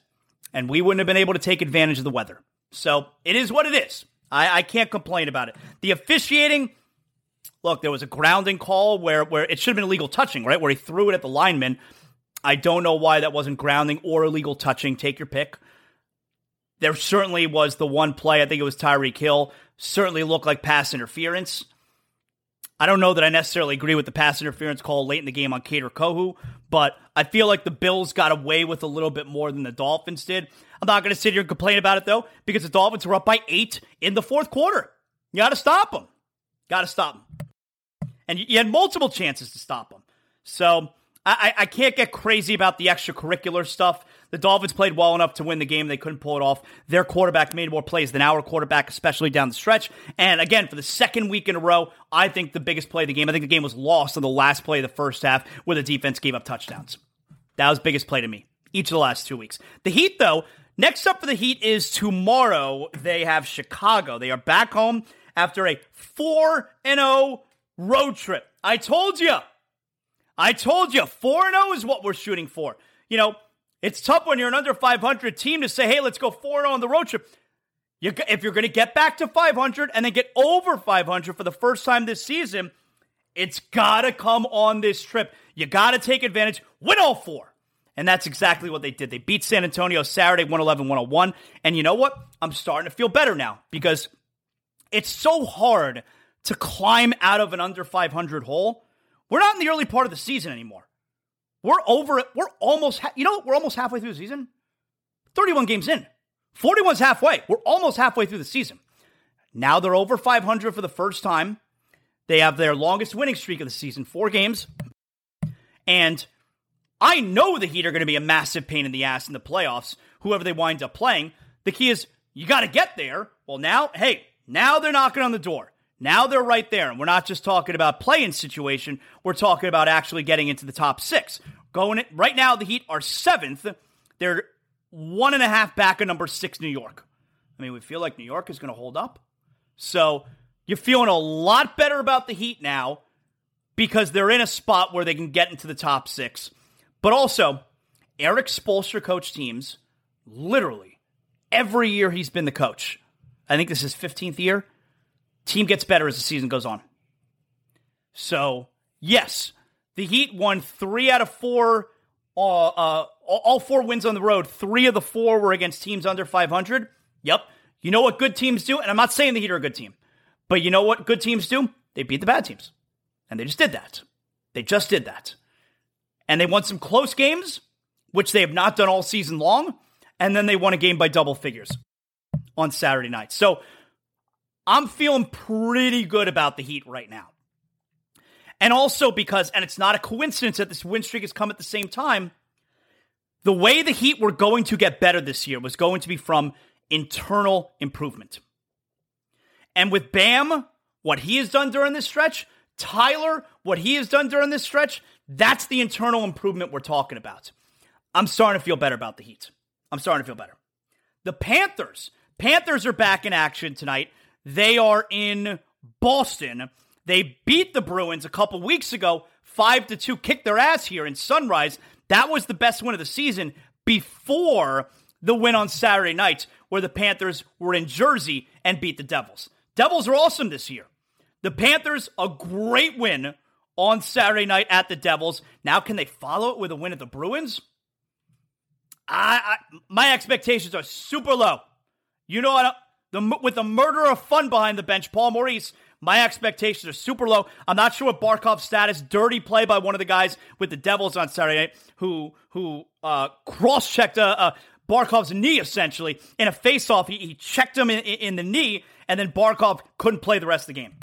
And we wouldn't have been able to take advantage of the weather. So it is what it is. I can't complain about it. The officiating, look, there was a grounding call where it should have been illegal touching, right? Where he threw it at the lineman. I don't know why that wasn't grounding or illegal touching. Take your pick. There certainly was the one play, I think it was Tyreek Hill, certainly looked like pass interference. I don't know that I necessarily agree with the pass interference call late in the game on Cater Kohu, but I feel like the Bills got away with a little bit more than the Dolphins did. I'm not going to sit here and complain about it, though, because the Dolphins were up by 8 in the fourth quarter. You got to stop them. Got to stop them. And you had multiple chances to stop them. So I can't get crazy about the extracurricular stuff. The Dolphins played well enough to win the game. They couldn't pull it off. Their quarterback made more plays than our quarterback, especially down the stretch. And again, for the second week in a row, I think the biggest play of the game, I think the game was lost on the last play of the first half where the defense gave up touchdowns. That was the biggest play to me each of the last 2weeks. The Heat, though, next up for the Heat is tomorrow. They have Chicago. They are back home after a 4-0 road trip. I told you, 4-0 is what we're shooting for. You know, it's tough when you're an under 500 team to say, hey, let's go 4-0 on the road trip. If you're going to get back to 500 and then get over 500 for the first time this season, it's got to come on this trip. You got to take advantage. Win all four. And that's exactly what they did. They beat San Antonio Saturday, 111-101. And you know what? I'm starting to feel better now because it's so hard to climb out of an under 500 hole. We're not in the early part of the season anymore. We're over it. We're almost, we're almost halfway through the season. 31 games in. 41's halfway. We're almost halfway through the season. Now they're over 500 for the first time. They have their longest winning streak of the season, 4 games. And I know the Heat are going to be a massive pain in the ass in the playoffs, whoever they wind up playing. The key is you got to get there. Well, now, hey, now they're knocking on the door. Now they're right there, and we're not just talking about play-in situation. We're talking about actually getting into the top 6. Right now, the Heat are 7th. They're 1.5 back of number 6, New York. I mean, we feel like New York is going to hold up. So you're feeling a lot better about the Heat now because they're in a spot where they can get into the top 6. But also, Eric Spoelstra coach teams literally every year he's been the coach. I think this is 15th year. Team gets better as the season goes on. So, yes, the Heat won 3 out of 4, all 4 wins on the road. 3 of the 4 were against teams under 500. Yep. You know what good teams do? And I'm not saying the Heat are a good team. But you know what good teams do? They beat the bad teams. And they just did that. And they won some close games, which they have not done all season long. And then they won a game by double figures on Saturday night. So, I'm feeling pretty good about the Heat right now. And also because, and it's not a coincidence that this win streak has come at the same time, the way the Heat were going to get better this year was going to be from internal improvement. And with Bam, what he has done during this stretch, Tyler, what he has done during this stretch, that's the internal improvement we're talking about. I'm starting to feel better about the Heat. The Panthers are back in action tonight. They are in Boston. They beat the Bruins a couple weeks ago, 5-2, kicked their ass here in Sunrise. That was the best win of the season before the win on Saturday night where the Panthers were in Jersey and beat the Devils. Devils are awesome this year. The Panthers, a great win on Saturday night at the Devils. Now can they follow it with a win at the Bruins? My expectations are super low. You know what? With the murder of fun behind the bench, Paul Maurice, my expectations are super low. I'm not sure what Barkov's status. Dirty play by one of the guys with the Devils on Saturday night who cross-checked Barkov's knee, essentially. In a face-off, he checked him in the knee, and then Barkov couldn't play the rest of the game.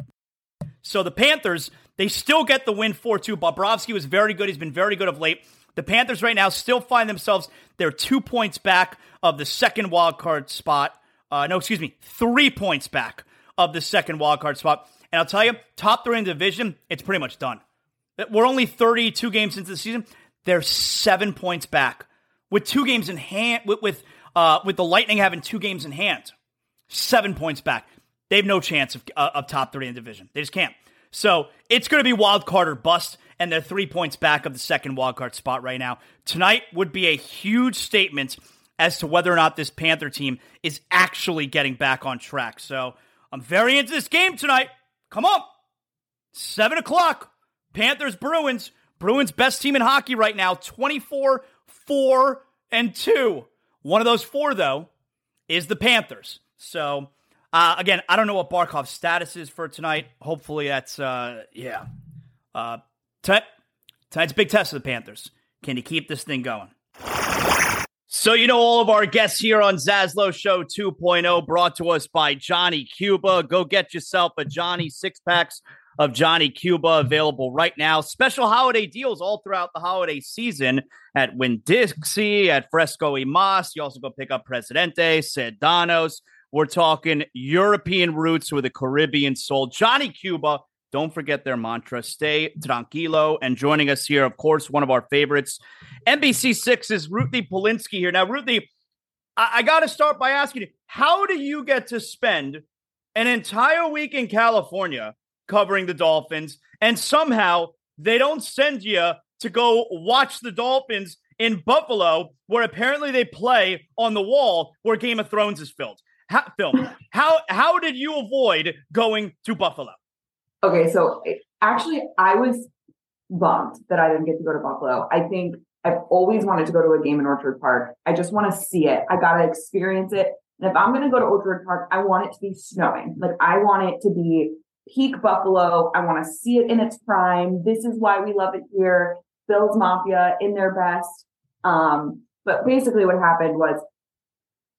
So the Panthers, they still get the win 4-2. Bobrovsky was very good. He's been very good of late. The Panthers right now still find themselves, they're 2 points back of the second wildcard spot. 3 points back of the second wildcard spot. And I'll tell you, top 3 in the division, it's pretty much done. We're only 32 games into the season. They're 7 points back with 2 games in hand, with the Lightning having 2 games in hand. 7 points back. They have no chance of top 3 in the division. They just can't. So it's going to be wildcard or bust, and they're 3 points back of the second wildcard spot right now. Tonight would be a huge statement as to whether or not this Panther team is actually getting back on track. So I'm very into this game tonight. Come on. 7 o'clock. Panthers-Bruins. Bruins best team in hockey right now. 24-4-2. One of those 4, though, is the Panthers. So Again, I don't know what Barkov's status is for tonight. Hopefully that's, tonight's a big test of the Panthers. Can he keep this thing going? So, you know, all of our guests here on Zaslow Show 2.0 brought to us by Johnny Cuba. Go get yourself a Johnny six-packs of Johnny Cuba available right now. Special holiday deals all throughout the holiday season at Winn-Dixie, at Fresco y Mas. You also go pick up Presidente, Sedanos. We're talking European roots with a Caribbean soul. Johnny Cuba, don't forget their mantra, stay tranquilo. And joining us here, of course, one of our favorites, NBC-6's Ruthie Polinsky here. Now, Ruthie, I got to start by asking you, how do you get to spend an entire week in California covering the Dolphins, and somehow they don't send you to go watch the Dolphins in Buffalo, where apparently they play on the wall where Game of Thrones is filmed. How did you avoid going to Buffalo? Okay, so actually, I was bummed that I didn't get to go to Buffalo. I think I've always wanted to go to a game in Orchard Park. I just want to see it. I got to experience it. And if I'm going to go to Orchard Park, I want it to be snowing. Like, I want it to be peak Buffalo. I want to see it in its prime. This is why we love it here. Bill's Mafia in their best. But basically what happened was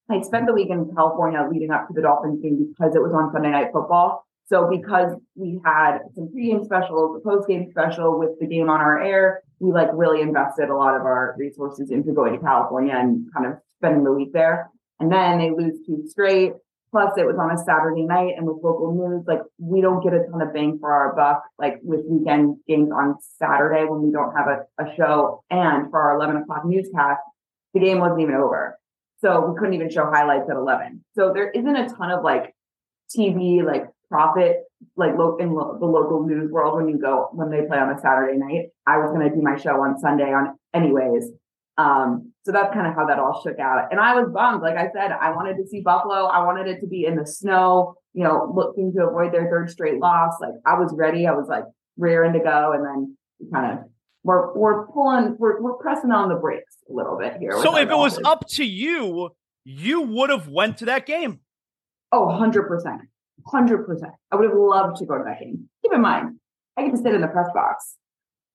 I spent the week in California leading up to the Dolphins game because it was on Sunday Night Football. So because we had some pregame specials, a postgame special with the game on our air, we like really invested a lot of our resources into going to California and kind of spending the week there. And then they lose two straight. Plus it was on a Saturday night, and with local news, like we don't get a ton of bang for our buck, like with weekend games on Saturday when we don't have a show. And for our 11 o'clock newscast, the game wasn't even over. So we couldn't even show highlights at 11. So there isn't a ton of like TV, like profit, like the local news world when they play on a Saturday night. I was going to do my show on Sunday anyways. So that's kind of how that all shook out. And I was bummed. Like I said, I wanted to see Buffalo. I wanted it to be in the snow, you know, looking to avoid their third straight loss. Like I was ready. I was like rearing to go. And then we kind of, we're pressing on the brakes a little bit here. So if it was up to you, you would have went to that game. Oh, 100%. 100%. I would have loved to go to that game. Keep in mind, I get to sit in the press box.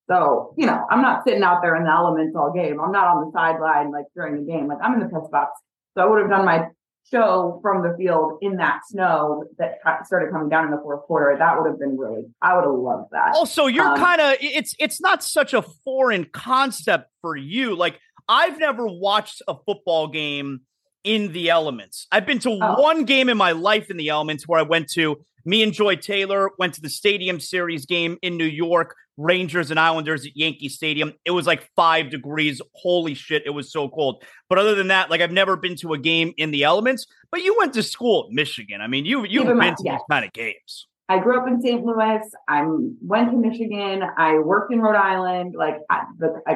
So, you know, I'm not sitting out there in the elements all game. I'm not on the sideline, like during the game, like I'm in the press box. So I would have done my show from the field in that snow that started coming down in the fourth quarter. That would have been really, I would have loved that. Also, you're kind of, it's not such a foreign concept for you. Like I've never watched a football game in the elements. I've been to one game in my life in the elements where I went to, me and Joy Taylor went to the Stadium Series game in New York, Rangers and Islanders at Yankee Stadium. It was like 5 degrees. Holy shit, it was so cold. But other than that, like I've never been to a game in the elements. But you went to school at Michigan. I mean, you've been to these kind of games. I grew up in St. Louis. I went to Michigan. I worked in Rhode Island. Like I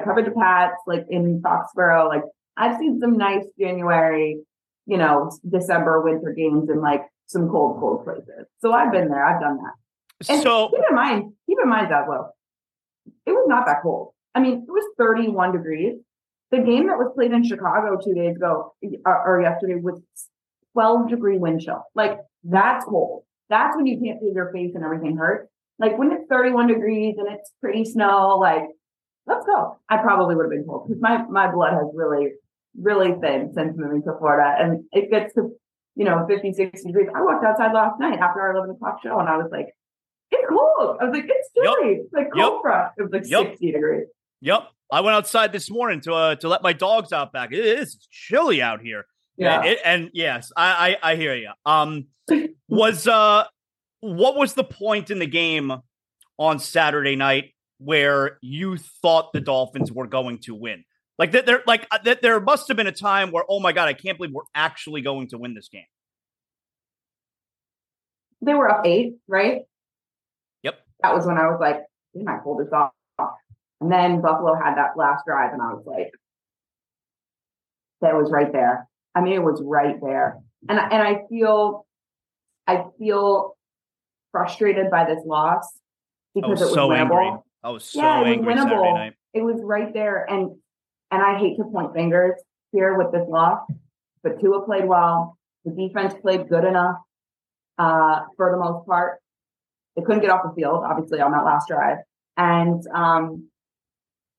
covered the Pats, like in Foxborough. Like I've seen some nice January, you know, December winter games in like some cold, cold places. So I've been there. I've done that. And so keep in mind that it was not that cold. I mean, it was 31 degrees. The game that was played in Chicago 2 days ago or yesterday was 12-degree wind chill. Like, that's cold. That's when you can't see your face and everything hurts. Like, when it's 31 degrees and it's pretty snow, like, let's go. I probably would have been cold because my blood has really, really thinned since moving to Florida. And it gets to, you know, 50, 60 degrees. I walked outside last night after our 11 o'clock show and I was like, it's cold. I was like, it's chilly. Yep. It's like cold for us. It was like 60 degrees. Yep. I went outside this morning to let my dogs out back. It is chilly out here. Yeah. And yes, I hear you. What was the point in the game on Saturday night where you thought the Dolphins were going to win? Like that, there must have been a time where, oh my God, I can't believe we're actually going to win this game. They were up 8, right? That was when I was like, "Damn, I pulled this off." And then Buffalo had that last drive, and I was like, "That was right there." I mean, it was right there. And I feel frustrated by this loss because it was so winnable. Angry. I was so angry Saturday night. It was right there, and I hate to point fingers here with this loss, but Tua played well. The defense played good enough. for the most part. They couldn't get off the field, obviously, on that last drive. And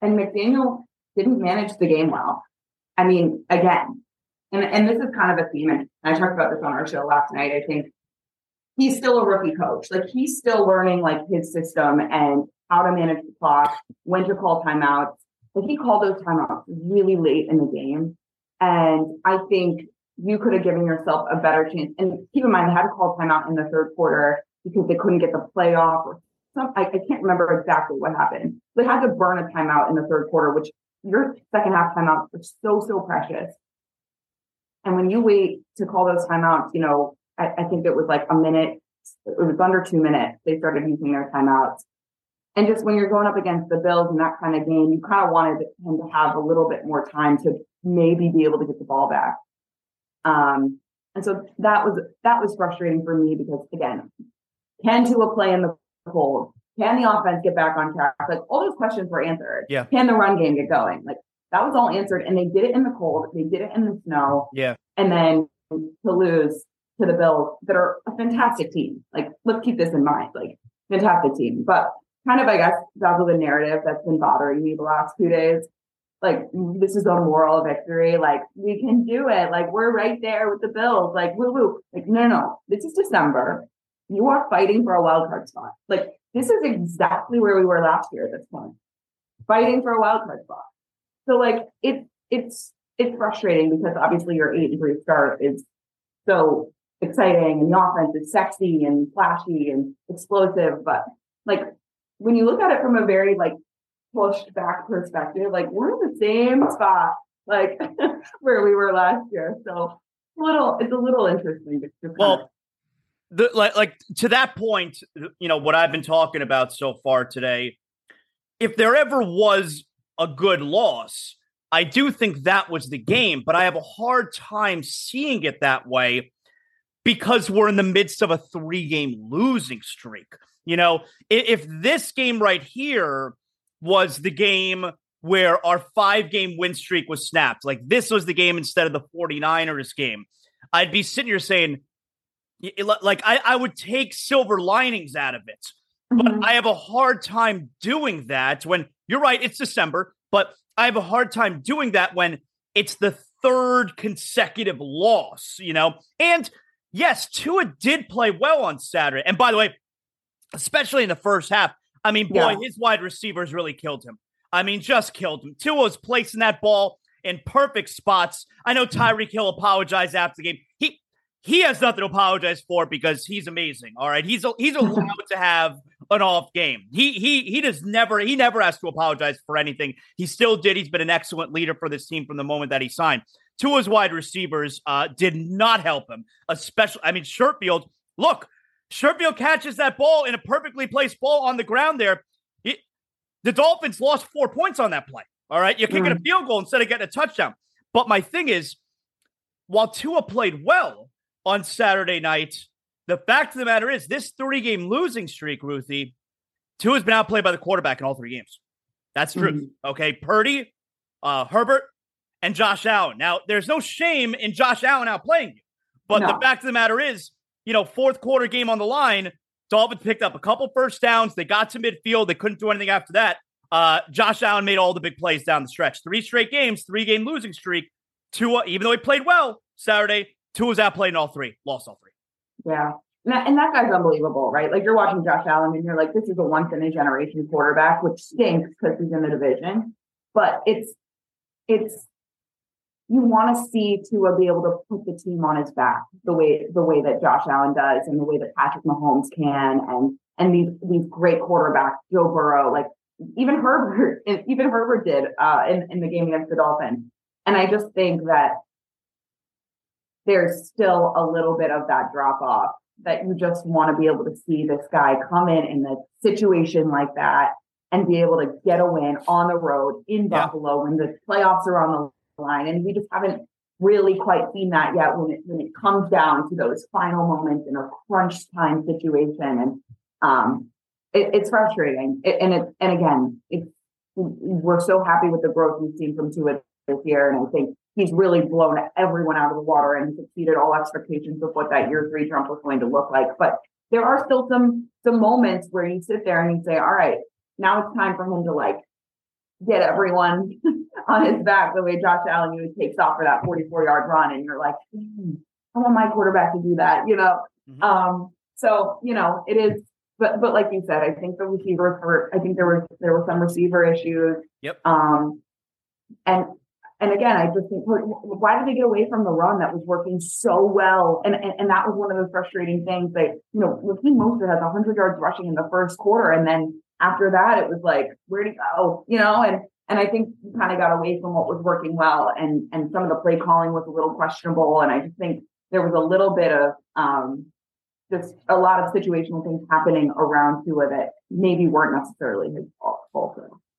McDaniel didn't manage the game well. I mean, again, and this is kind of a theme, and I talked about this on our show last night. I think he's still a rookie coach. Like, he's still learning, like, his system and how to manage the clock, when to call timeouts. Like, he called those timeouts really late in the game. And I think you could have given yourself a better chance. And keep in mind, they had to call timeout in the third quarter because they couldn't get the play off or something. I can't remember exactly what happened. They had to burn a timeout in the third quarter, which your second half timeouts are so precious. And when you wait to call those timeouts, you know, I think it was like a minute, it was under 2 minutes. They started using their timeouts. And just when you're going up against the Bills in that kind of game, you kind of wanted him to have a little bit more time to maybe be able to get the ball back. And so that was frustrating for me because, again, can Tua play in the cold? Can the offense get back on track? Like, all those questions were answered. Yeah. Can the run game get going? Like, that was all answered. And they did it in the cold. They did it in the snow. Yeah. And then to lose to the Bills, that are a fantastic team. Like, let's keep this in mind. Like, fantastic team. But kind of, I guess, that's the narrative that's been bothering me the last 2 days. Like, this is a moral victory. Like, we can do it. Like, we're right there with the Bills. Like, woo-woo. Like, no. This is December. You are fighting for a wild card spot. Like, this is exactly where we were last year at this point, fighting for a wild card spot. So, like, it's frustrating because obviously your 8-3 start is so exciting and the offense is sexy and flashy and explosive. But, like, when you look at it from a very, like, pushed back perspective, like, we're in the same spot, like, where we were last year. So it's a little interesting. Well, like to that point, you know, what I've been talking about so far today, if there ever was a good loss, I do think that was the game, but I have a hard time seeing it that way because we're in the midst of a 3-game losing streak. You know, if this game right here was the game where our 5-game win streak was snapped, like this was the game instead of the 49ers game, I'd be sitting here saying, like, I would take silver linings out of it, but I have a hard time doing that when, you're right, it's December, but I have a hard time doing that when it's the third consecutive loss, you know? And yes, Tua did play well on Saturday. And by the way, especially in the first half, I mean, boy, his wide receivers really killed him. I mean, just killed him. Tua's placing that ball in perfect spots. I know Tyreek Hill apologized after the game. He has nothing to apologize for because he's amazing. All right. He's allowed to have an off game. He never has to apologize for anything. He still did. He's been an excellent leader for this team from the moment that he signed. Tua's wide receivers did not help him. Especially, I mean, Sherfield catches that ball in a perfectly placed ball on the ground there. The Dolphins lost 4 points on that play. All right. You're kicking a field goal instead of getting a touchdown. But my thing is, while Tua played well on Saturday night, the fact of the matter is this 3-game losing streak, Ruthie, Tua has been outplayed by the quarterback in all 3 games. That's true. Okay. Purdy, Herbert, and Josh Allen. Now, there's no shame in Josh Allen outplaying you, but the fact of the matter is, you know, fourth quarter game on the line, Dolphins picked up a couple first downs. They got to midfield. They couldn't do anything after that. Josh Allen made all the big plays down the stretch. 3 straight games, 3-game losing streak. Tua, even though he played well Saturday, Tua's outplayed in all 3, lost all 3. Yeah. And that guy's unbelievable, right? Like, you're watching Josh Allen and you're like, this is a once-in-a-generation quarterback, which stinks because he's in the division. But it's you want to see Tua be able to put the team on his back the way that Josh Allen does and the way that Patrick Mahomes can and these great quarterbacks, Joe Burrow, like even Herbert did in the game against the Dolphins. And I just think that there's still a little bit of that drop off that you just want to be able to see this guy come in a situation like that and be able to get a win on the road in Buffalo when the playoffs are on the line. And we just haven't really quite seen that yet when it comes down to those final moments in a crunch time situation. And it's frustrating. And again, we're so happy with the growth we've seen from Tua this year. And I think he's really blown everyone out of the water and exceeded all expectations of what that year three Trump was going to look like. But there are still some moments where you sit there and you say, all right, now it's time for him to like get everyone on his back the way Josh Allen usually takes off for that 44-yard run. And you're like, I want my quarterback to do that, you know? Mm-hmm. So, you know, it is, but like you said, I think the receiver, I think there were some receiver issues. Yep. And again, I just think, why did they get away from the run that was working so well? And that was one of the frustrating things. Like, you know, Raheem Mostert has 100 yards rushing in the first quarter. And then after that, it was like, where'd he go? You know, and I think we kind of got away from what was working well. And some of the play calling was a little questionable. And I just think there was a little bit of just a lot of situational things happening around Tua that maybe weren't necessarily his fault.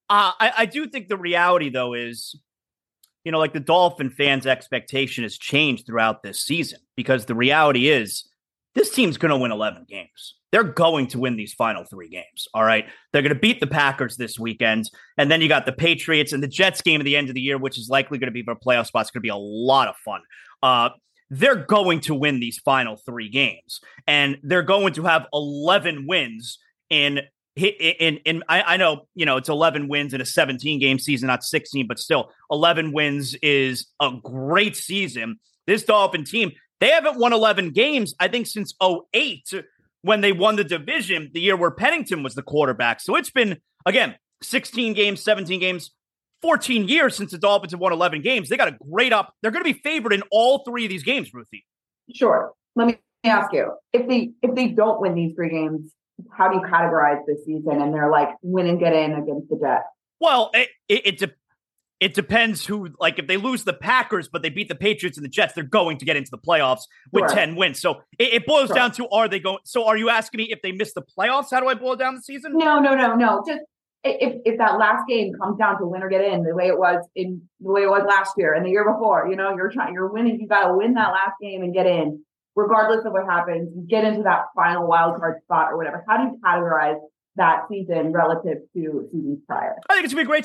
I do think the reality, though, is, you know, like the Dolphin fans' expectation has changed throughout this season, because the reality is this team's going to win 11 games. They're going to win these final three games. All right. They're going to beat the Packers this weekend. And then you got the Patriots and the Jets game at the end of the year, which is likely going to be for a playoff spot. It's going to be a lot of fun. They're going to win these final three games, and they're going to have 11 wins in I know, you know, it's 11 wins in a 17-game season, not 16, but still 11 wins is a great season. This Dolphin team, they haven't won 11 games, I think, since 2008, when they won the division, the year where Pennington was the quarterback. So it's been, again, 16 games, 17 games, 14 years since the Dolphins have won 11 games. They got a great up. They're going to be favored in all three of these games, Ruthie. Sure. Let me ask you, if they don't win these three games, how do you categorize this season? And they're like, win and get in against the Jets. Well, it depends who, like, if they lose the Packers, but they beat the Patriots and the Jets, they're going to get into the playoffs with 10 wins. So it boils down to, are they going? So are you asking me if they miss the playoffs? How do I boil down the season? No. Just if that last game comes down to win or get in, the way it was last year and the year before, you know, you're winning. You got to win that last game and get in. Regardless of what happens, you get into that final wild card spot or whatever. How do you categorize that season relative to seasons prior? I think it's going to be a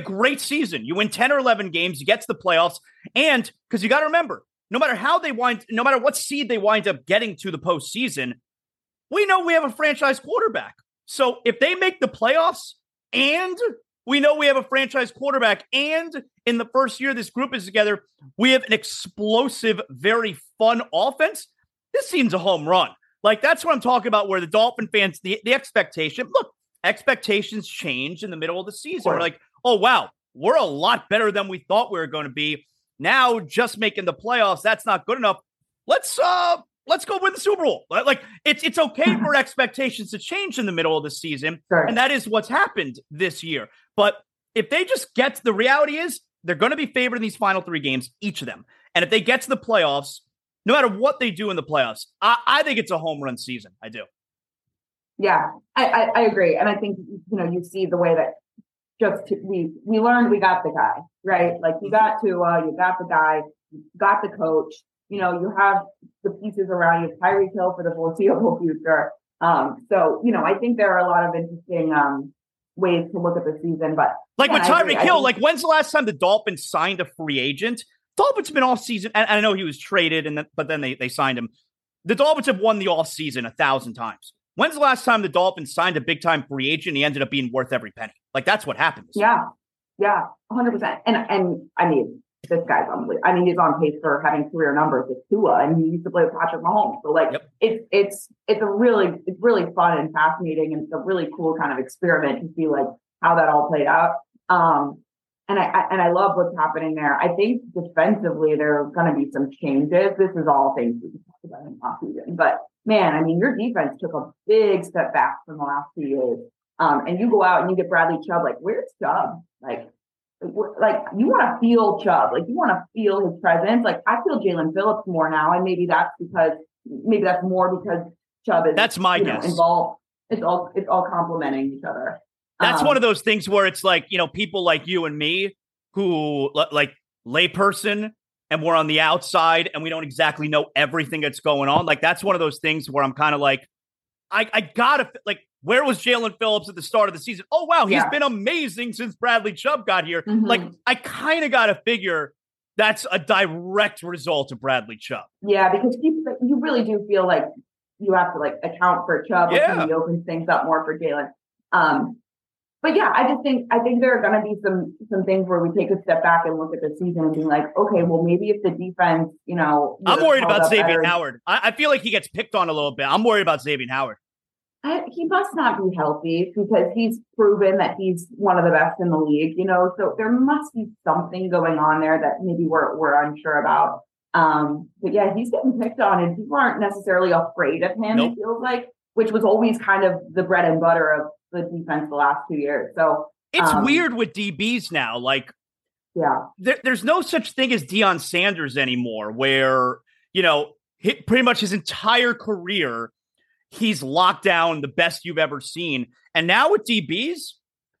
great season. You win 10 or 11 games, you get to the playoffs. And because you got to remember, no matter what seed they wind up getting to the postseason, we know we have a franchise quarterback. So if they make the playoffs and we know we have a franchise quarterback, and in the first year this group is together, we have an explosive, very fun offense, this seems a home run. Like, that's what I'm talking about, where the Dolphin fans, the expectation, look, expectations change in the middle of the season. We're like, oh, wow, we're a lot better than we thought we were going to be. Now, just making the playoffs, that's not good enough. Let's go win the Super Bowl. Like, it's okay for expectations to change in the middle of the season. Sure. And that is what's happened this year. But if they just get to, the reality is they're going to be favored in these final three games, each of them. And if they get to the playoffs, no matter what they do in the playoffs, I think it's a home run season. I do. Yeah, I agree. And I think, you know, you see the way that just we learned, we got the guy, right? Like, you got Tua, you got the guy, you got the coach. You know, you have the pieces around you, Tyreek Hill for the foreseeable future. So, you know, I think there are a lot of interesting ways to look at the season. But like, yeah, with Tyreek Hill, like, when's the last time the Dolphins signed a free agent? Dolphins have been off season, and I know he was traded, but then they signed him. The Dolphins have won the off season 1,000 times. When's the last time the Dolphins signed a big time free agent? And he ended up being worth every penny. Like, that's what happened. Yeah, 100%. And I mean, this guy's unbelievable. I mean, he's on pace for having career numbers with Tua, and he used to play with Patrick Mahomes. So, like, yep. It's really fun and fascinating, and it's a really cool kind of experiment to see, like, how that all played out. And I love what's happening there. I think defensively there are going to be some changes. This is all things we can talk about in off season. But man, I mean, your defense took a big step back from the last 2 years. And you go out and you get Bradley Chubb. Like, where's Chubb? Like you want to feel Chubb, like you want to feel his presence. Like, I feel Jalen Phillips more now, and maybe that's more because Chubb is, that's my guess, involved. It's all complementing each other. That's one of those things where it's like, you know, people like you and me who, like, layperson, and we're on the outside and we don't exactly know everything that's going on. Like, that's one of those things where I'm kind of like, I gotta, like, where was Jalen Phillips at the start of the season? Oh, wow, he's been amazing since Bradley Chubb got here. Mm-hmm. Like, I kind of got to figure That's a direct result of Bradley Chubb. Yeah, because you really do feel like you have to like account for Chubb. Yeah. He opens things up more for Jalen. But yeah, I think there are going to be some things where we take a step back and look at the season and be like, okay, well, maybe if the defense, I'm worried about Xavier Howard. I feel like he gets picked on a little bit. I'm worried about Xavier Howard. He must not be healthy because he's proven that he's one of the best in the league, so there must be something going on there that maybe we're unsure about. But yeah, he's getting picked on and people aren't necessarily afraid of him. Nope. It feels like, which was always kind of the bread and butter of the defense the last 2 years. So it's weird with DBs now. Like, yeah, there's no such thing as Deion Sanders anymore, where, pretty much his entire career, he's locked down the best you've ever seen. And now with DBs,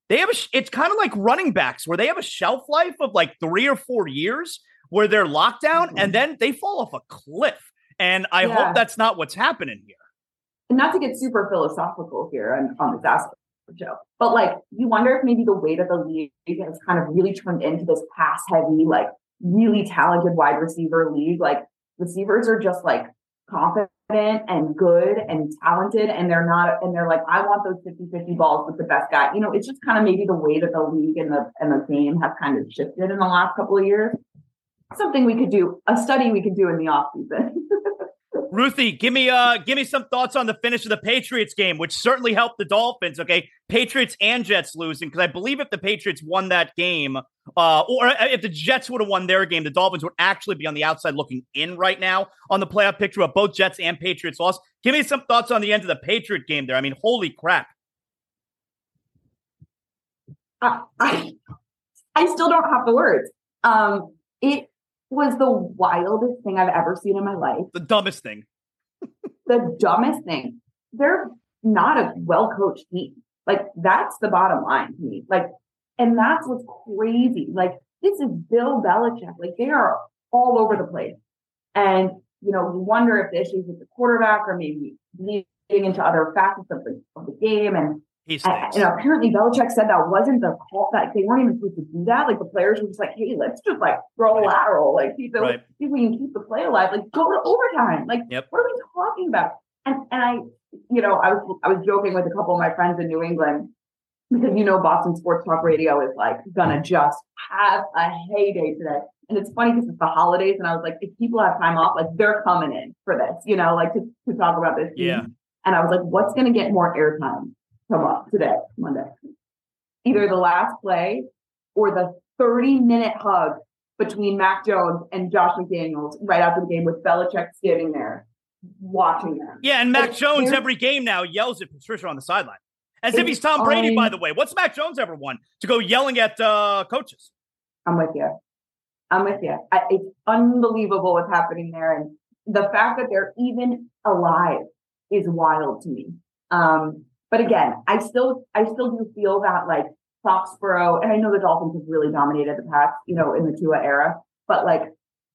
they have it's kind of like running backs where they have a shelf life of like 3 or 4 years where they're locked down and then they fall off a cliff. And I hope that's not what's happening here. And not to get super philosophical here on the Zaslow Show, but like you wonder if maybe the weight of the league has kind of really turned into this pass heavy, like really talented wide receiver league. Like receivers are just like confident and good and talented. And they're like, I want those 50-50 balls with the best guy. It's just kind of maybe the weight of the league and the game have kind of shifted in the last couple of years. Something we could do, a study we could do in the off season. Ruthie, give me some thoughts on the finish of the Patriots game, which certainly helped the Dolphins. Okay, Patriots and Jets losing, because I believe if the Patriots won that game, or if the Jets would have won their game, the Dolphins would actually be on the outside looking in right now on the playoff picture. But both Jets and Patriots lost. Give me some thoughts on the end of the Patriot game there. I mean, holy crap! I still don't have the words. It was the wildest thing I've ever seen in my life. The dumbest thing. The dumbest thing. They're not a well-coached team. Like, that's the bottom line to me. Like, and that's what's crazy. Like, this is Bill Belichick. Like, they are all over the place. And, you wonder if the issues with the quarterback or maybe leading into other facets of the game. And, apparently Belichick said that wasn't the call, that they weren't even supposed to do that. Like the players were just like, hey, let's just like throw a lateral, like see if we can keep the play alive, like go to overtime. Like what are we talking about? And I was joking with a couple of my friends in New England because Boston Sports Talk Radio is like gonna just have a heyday today. And it's funny because it's the holidays and I was like, if people have time off, like they're coming in for this, like to talk about this. Yeah. And I was like, what's gonna get more airtime? Come on, today, Monday. Either the last play or the 30-minute hug between Mac Jones and Josh McDaniels right after the game with Belichick standing there watching them. Yeah, and Mac Jones every game now yells at Patricia on the sideline. As if he's Tom Brady, by the way. What's Mac Jones ever won? To go yelling at coaches. I'm with you. It's unbelievable what's happening there. And the fact that they're even alive is wild to me. But again, I still do feel that like Foxborough, and I know the Dolphins have really dominated the past, in the Tua era, but like,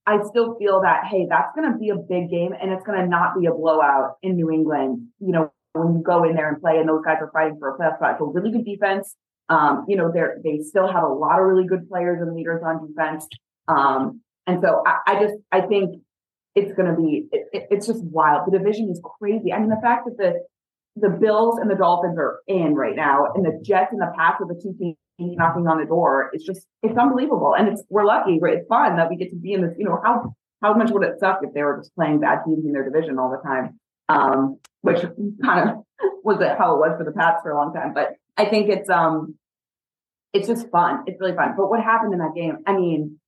I still feel that, hey, that's going to be a big game and it's going to not be a blowout in New England, when you go in there and play and those guys are fighting for a playoff spot. It's a really good defense. They still have a lot of really good players and leaders on defense. And so I think it's going to be, it's just wild. The division is crazy. I mean, the fact that the Bills and the Dolphins are in right now, and the Jets and the Pats are the two teams knocking on the door. It's unbelievable. And we're lucky, right? It's fun that we get to be in this, how much would it suck if they were just playing bad teams in their division all the time? Which kind of was how it was for the Pats for a long time. But I think it's just fun. It's really fun. But what happened in that game? I mean,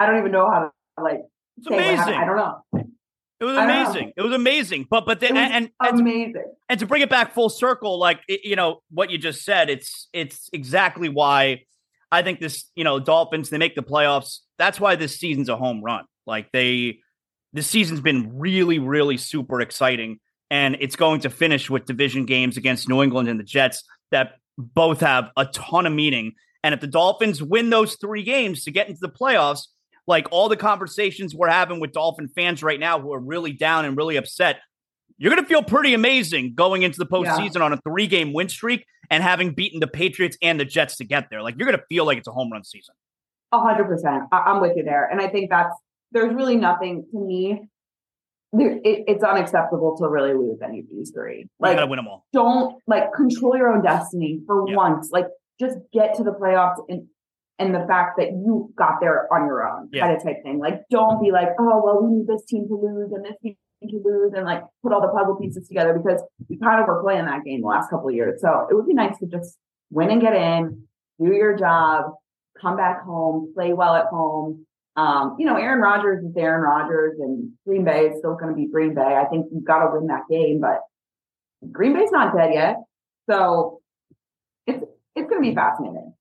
I don't even know how to it's amazing. I don't know. It was amazing. But then, and to bring it back full circle, like, what you just said, it's exactly why I think this, Dolphins, they make the playoffs. That's why this season's a home run. Like this season's been really, really super exciting. And it's going to finish with division games against New England and the Jets that both have a ton of meaning. And if the Dolphins win those 3 games to get into the playoffs, like all the conversations we're having with Dolphin fans right now who are really down and really upset, you're going to feel pretty amazing going into the postseason on a 3-game win streak and having beaten the Patriots and the Jets to get there. Like you're going to feel like it's a home run season. 100%. I'm with you there. And I think there's really nothing to me. It's unacceptable to really lose any of these three. Like, you gotta win them all. Don't control your own destiny for once. Just get to the playoffs and the fact that you got there on your own kind of type thing. Don't be oh, well, we need this team to lose and this team to lose and put all the puzzle pieces together, because we kind of were playing that game the last couple of years. So it would be nice to just win and get in, do your job, come back home, play well at home. Aaron Rodgers is Aaron Rodgers, and Green Bay is still going to be Green Bay. I think you've got to win that game, but Green Bay's not dead yet. So it's going to be fascinating.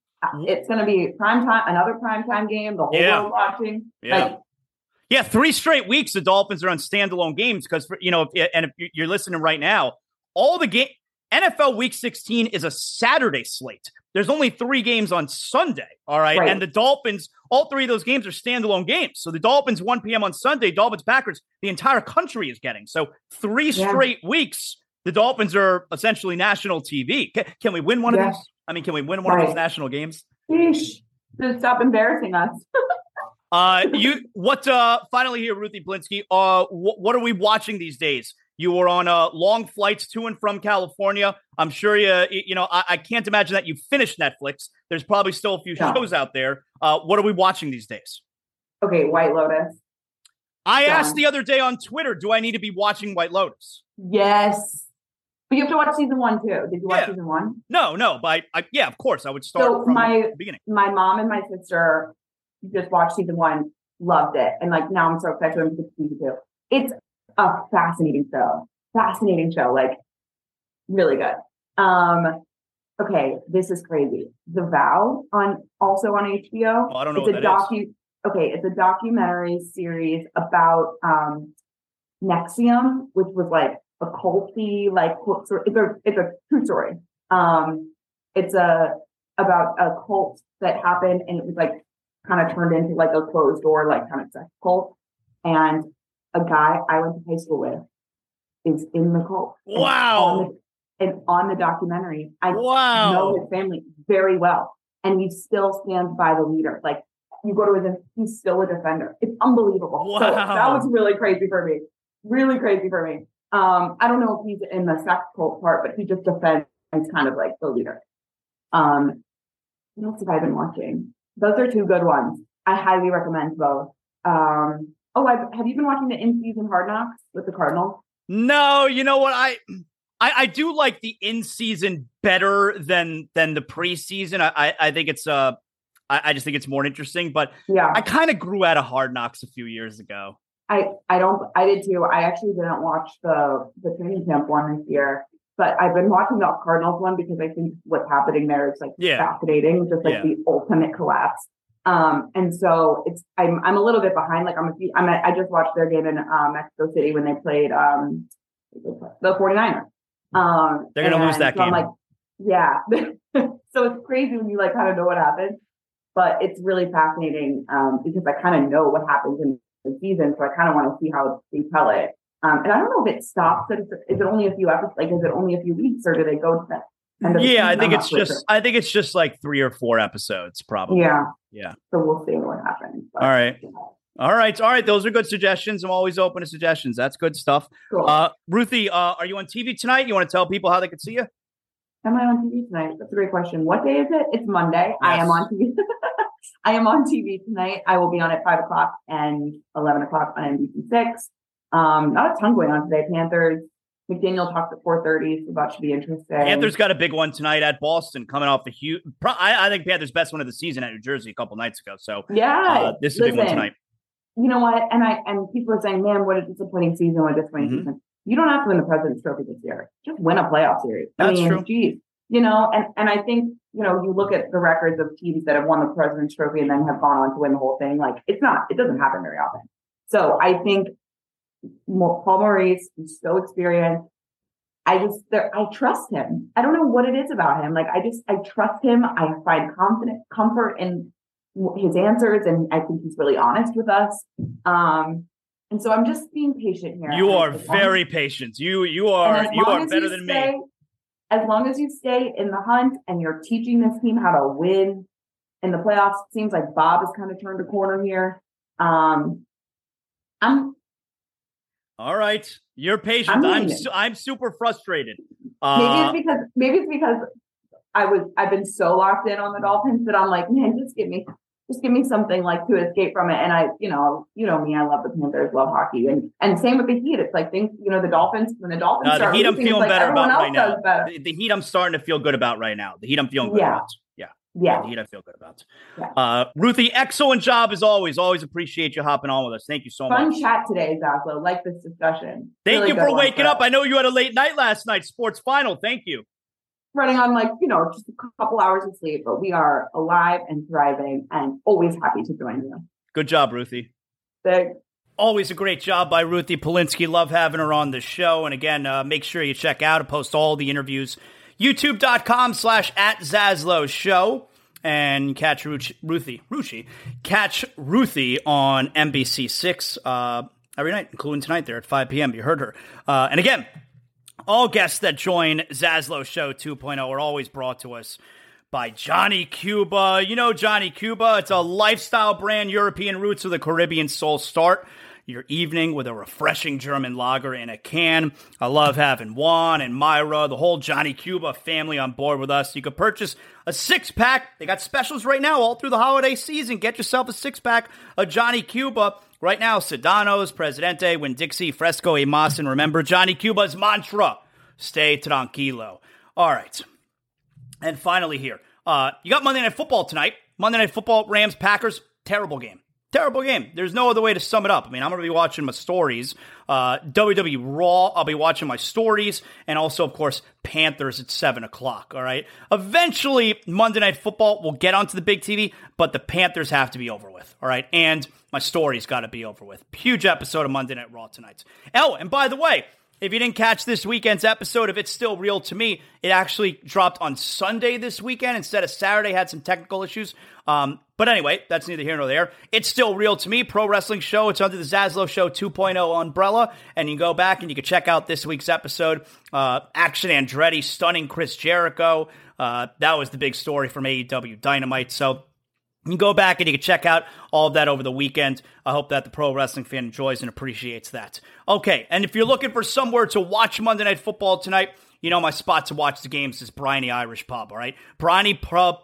It's going to be another primetime game, the whole world watching. Yeah. Three straight weeks the Dolphins are on standalone games because, if you're listening right now, all the game NFL Week 16 is a Saturday slate. There's only three games on Sunday, all right? And the Dolphins, all three of those games are standalone games. So the Dolphins, 1 p.m. on Sunday, Dolphins, Packers, the entire country is getting. So three straight weeks, the Dolphins are essentially national TV. Can we win one of these? I mean, can we win one of these national games? Sheesh. Just stop embarrassing us. Finally here, Ruthie Polinsky, what are we watching these days? You were on long flights to and from California. I'm sure I can't imagine that you finished Netflix. There's probably still a few shows out there. What are we watching these days? Okay, White Lotus. I asked the other day on Twitter, do I need to be watching White Lotus? Yes. But you have to watch season one, too. Did you watch season one? No. But of course. I would start from the beginning. My mom and my sister just watched season one, loved it. And now I'm so excited to season two. It's a fascinating show, really good. Okay, this is crazy. The Vow on HBO. Oh, I don't know what that is. Okay, it's a documentary series about Nexium, which was a culty it's a true story. It's about a cult that happened, and it was kind of turned into a closed door kind of sex cult, and a guy I went to high school with is in the cult. Wow. And on the documentary, I know his family very well. And he still stands by the leader. You go to his, he's still a defender. It's unbelievable. Wow. So that was really crazy for me. I don't know if he's in the sex cult part, but he just defends kind of the leader. What else have I been watching? Those are two good ones. I highly recommend both. Have you been watching the in-season Hard Knocks with the Cardinals? No, you know what? I do like the in-season better than the preseason. I think it's I just think it's more interesting. But I kind of grew out of Hard Knocks a few years ago. I did too. I actually didn't watch the training camp one this year, but I've been watching the Cardinals one because I think what's happening there is fascinating, just the ultimate collapse. And so I'm a little bit behind. I just watched their game in Mexico City when they played the 49ers. They're going to lose that game. So it's crazy when you kind of know what happens, but it's really fascinating because I kind of know what happens in the season. So I kind of want to see how they tell it. And I don't know if it stops. Is it only a few episodes? Is it only a few weeks, or do they go to that? I think it's just 3 or 4 episodes, probably. Yeah. So we'll see what happens. But, All right. Those are good suggestions. I'm always open to suggestions. That's good stuff. Cool. Ruthie, are you on TV tonight? You want to tell people how they can see you? Am I on TV tonight? That's a great question. What day is it? It's Monday. Yes. I am on TV. I am on TV tonight. I will be on at 5:00 and 11:00 on NBC-6. Not a ton going on today. Panthers. McDaniel talked at 4:30, so that should be interesting. Panthers got a big one tonight at Boston, coming off a huge. I think Panthers' best win of the season at New Jersey a couple nights ago. So this is a big one tonight. You know what? And people are saying, "Man, what a disappointing season! What a disappointing season!" You don't have to win the President's Trophy this year; just win a playoff series. That's true. Geez, and I think you look at the records of teams that have won the President's Trophy and then have gone on to win the whole thing. It doesn't happen very often. So I think. Paul Maurice, he's so experienced. I trust him. I don't know what it is about him. I trust him. I find comfort in his answers, and I think he's really honest with us. And so I'm just being patient here. You are very patient. You are better than me. As long as you stay in the hunt and you're teaching this team how to win, in the playoffs. It seems like Bob has kind of turned a corner here. All right. You're patient. I'm super frustrated. Maybe it's because I've been so locked in on the Dolphins that I'm like, man, just give me something like to escape from it. And you know me, I love the Panthers, love hockey, and same with the Heat. It's like things, the Dolphins the Heat, I'm feeling better about right now. The Heat, I'm starting to feel good about right now. The Heat, I'm feeling good about. Yeah. The Heat, I feel good about. Yeah. Ruthie, excellent job as always. Always appreciate you hopping on with us. Thank you so much. Fun chat today, Zaslow. Like this discussion. Thank you for waking up. I know you had a late night last night. Sports Final. Thank you. Running on just a couple hours of sleep, but we are alive and thriving and always happy to join you. Good job, Ruthie. Thanks. Always a great job by Ruthie Polinsky. Love having her on the show. And again, make sure you check out and post all the interviews. YouTube.com/@Zaslow Show and catch Ruthie. Catch Ruthie on NBC-6 every night, including tonight there at 5 p.m. You heard her. And again, all guests that join Zaslow Show 2.0 are always brought to us by Johnny Cuba. You know Johnny Cuba. It's a lifestyle brand, European roots with a Caribbean soul start. Your evening with a refreshing German lager in a can. I love having Juan and Myra, the whole Johnny Cuba family on board with us. You can purchase a six-pack. They got specials right now all through the holiday season. Get yourself a six-pack of Johnny Cuba. Right now, Sedano's, Presidente, Winn-Dixie, Fresco, y Mas. And remember Johnny Cuba's mantra, stay tranquilo. All right. And finally here, you got Monday Night Football tonight. Monday Night Football, Rams-Packers, terrible game. Terrible game. There's no other way to sum it up. I mean, I'm going to be watching my stories. WWE Raw, I'll be watching my stories. And also, of course, Panthers at 7 o'clock, all right? Eventually, Monday Night Football will get onto the big TV, but the Panthers have to be over with, all right? And my stories got to be over with. Huge episode of Monday Night Raw tonight. Oh, and by the way, if you didn't catch this weekend's episode of It's Still Real to Me, it actually dropped on Sunday this weekend instead of Saturday. Had some technical issues. But anyway, that's neither here nor there. It's Still Real to Me, pro wrestling show. It's under the Zaslow Show 2.0 umbrella. And you can go back and you can check out this week's episode. Action Andretti stunning Chris Jericho. That was the big story from AEW Dynamite. So you can go back and you can check out all of that over the weekend. I hope that the pro wrestling fan enjoys and appreciates that. Okay, and if you're looking for somewhere to watch Monday Night Football tonight, you know my spot to watch the games is Briny Irish Pub, all right? Briny Pub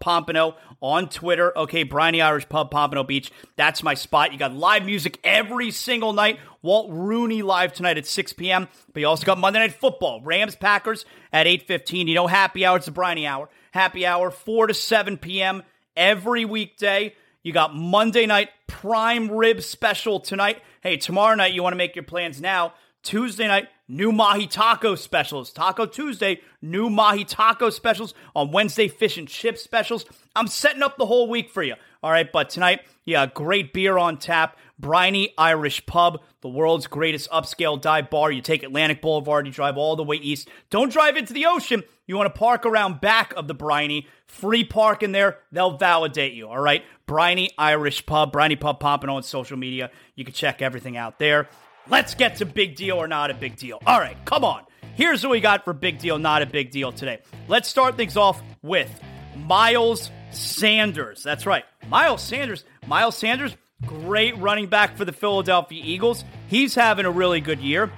Pompano on Twitter. Okay, Briny Irish Pub Pompano Beach. That's my spot. You got live music every single night. Walt Rooney live tonight at 6 p.m. But you also got Monday Night Football, Rams-Packers at 8:15. You know happy hour, it's the Briny Hour. Happy hour, 4 to 7 p.m. every weekday. You got Monday night prime rib special tonight. Hey, tomorrow night, you want to make your plans now. Tuesday night, new Mahi Taco specials. Taco Tuesday, new Mahi Taco specials. On Wednesday, fish and chip specials. I'm setting up the whole week for you. All right, but tonight, yeah, great beer on tap. Briny Irish Pub, the world's greatest upscale dive bar. You take Atlantic Boulevard, you drive all the way east. Don't drive into the ocean. You want to park around back of the Briny. Free park in there. They'll validate you, all right? Briny Irish Pub, Briny Pub Pompano on social media. You can check everything out there. Let's get to big deal or not a big deal. All right, come on. Here's what we got for big deal, not a big deal today. Let's start things off with Miles Sanders. That's right, Miles Sanders. Miles Sanders, great running back for the Philadelphia Eagles. He's having a really good year.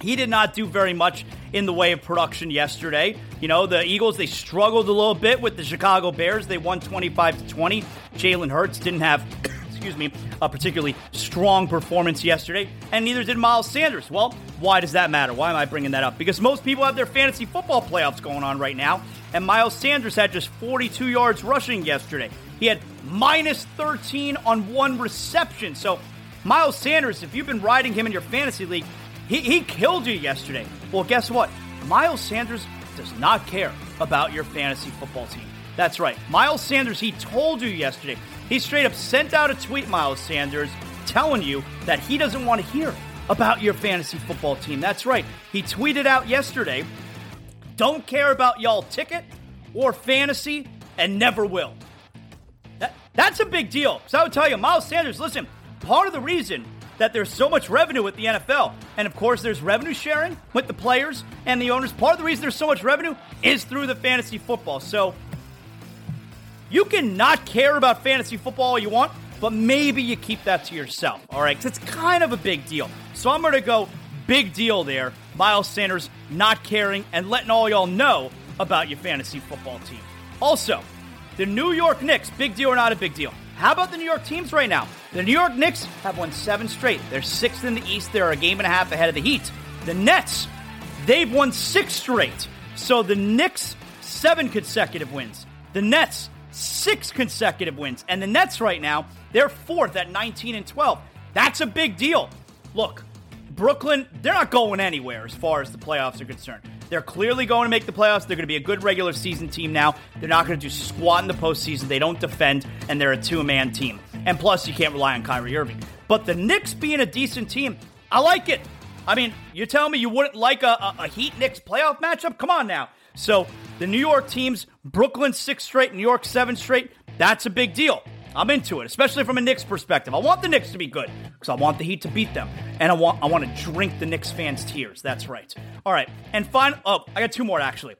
He did not do very much in the way of production yesterday. You know, the Eagles, they struggled a little bit with the Chicago Bears. They won 25-20. Jalen Hurts didn't have, a particularly strong performance yesterday, and neither did Miles Sanders. Well, why does that matter? Why am I bringing that up? Because most people have their fantasy football playoffs going on right now, and Miles Sanders had just 42 yards rushing yesterday. He had minus 13 on one reception. So Miles Sanders, if you've been riding him in your fantasy league, he killed you yesterday. Well, guess what? Miles Sanders does not care about your fantasy football team. That's right. Miles Sanders, he told you yesterday. He straight up sent out a tweet, Miles Sanders, telling you that he doesn't want to hear about your fantasy football team. That's right. He tweeted out yesterday, don't care about y'all ticket or fantasy and never will. That's a big deal. So I would tell you, Miles Sanders, listen, part of the reason that there's so much revenue with the NFL, and of course there's revenue sharing with the players and the owners, part of the reason there's so much revenue is through the fantasy football. So You can not care about fantasy football all you want, but maybe you keep that to yourself, all right? Because it's kind of a big deal. So I'm going to go big deal there. Miles Sanders not caring and letting all y'all know about your fantasy football team. Also, the New York Knicks, big deal or not a big deal? How about the New York teams right now? The New York Knicks have won 7 straight. They're 6th in the East. They're a game and a half ahead of the Heat. The Nets, they've won 6 straight. So the Knicks, 7 consecutive wins. The Nets, 6 consecutive wins. And the Nets right now, they're 4th at 19-12. That's a big deal. Look, Brooklyn, they're not going anywhere as far as the playoffs are concerned. They're clearly going to make the playoffs. They're going to be a good regular season team now. They're not going to do squat in the postseason. They don't defend, and they're a two-man team. And plus, you can't rely on Kyrie Irving. But the Knicks being a decent team, I like it. I mean, you're telling me you wouldn't like a Heat-Knicks playoff matchup? Come on now. So the New York teams, Brooklyn 6 straight, New York 7 straight, that's a big deal. I'm into it, especially from a Knicks perspective. I want the Knicks to be good because I want the Heat to beat them. And I want to drink the Knicks fans' tears. That's right. All right. And finally, I got 2 more, actually.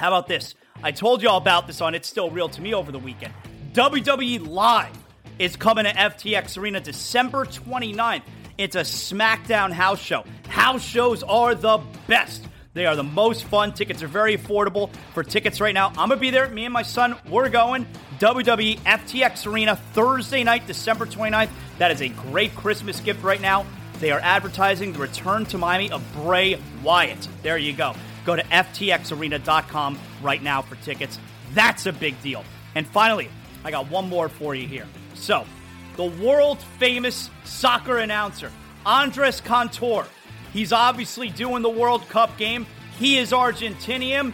How about this? I told y'all about this on It's Still Real to Me over the weekend. WWE Live is coming to FTX Arena December 29th. It's a SmackDown house show. House shows are the best. They are the most fun. Tickets are very affordable for tickets right now. I'm going to be there. Me and my son, we're going. WWE FTX Arena, Thursday night, December 29th. That is a great Christmas gift right now. They are advertising the return to Miami of Bray Wyatt. There you go. Go to FTXarena.com right now for tickets. That's a big deal. And finally, I got 1 more for you here. So, the world-famous soccer announcer, Andres Cantor. He's obviously doing the World Cup game. He is Argentinian.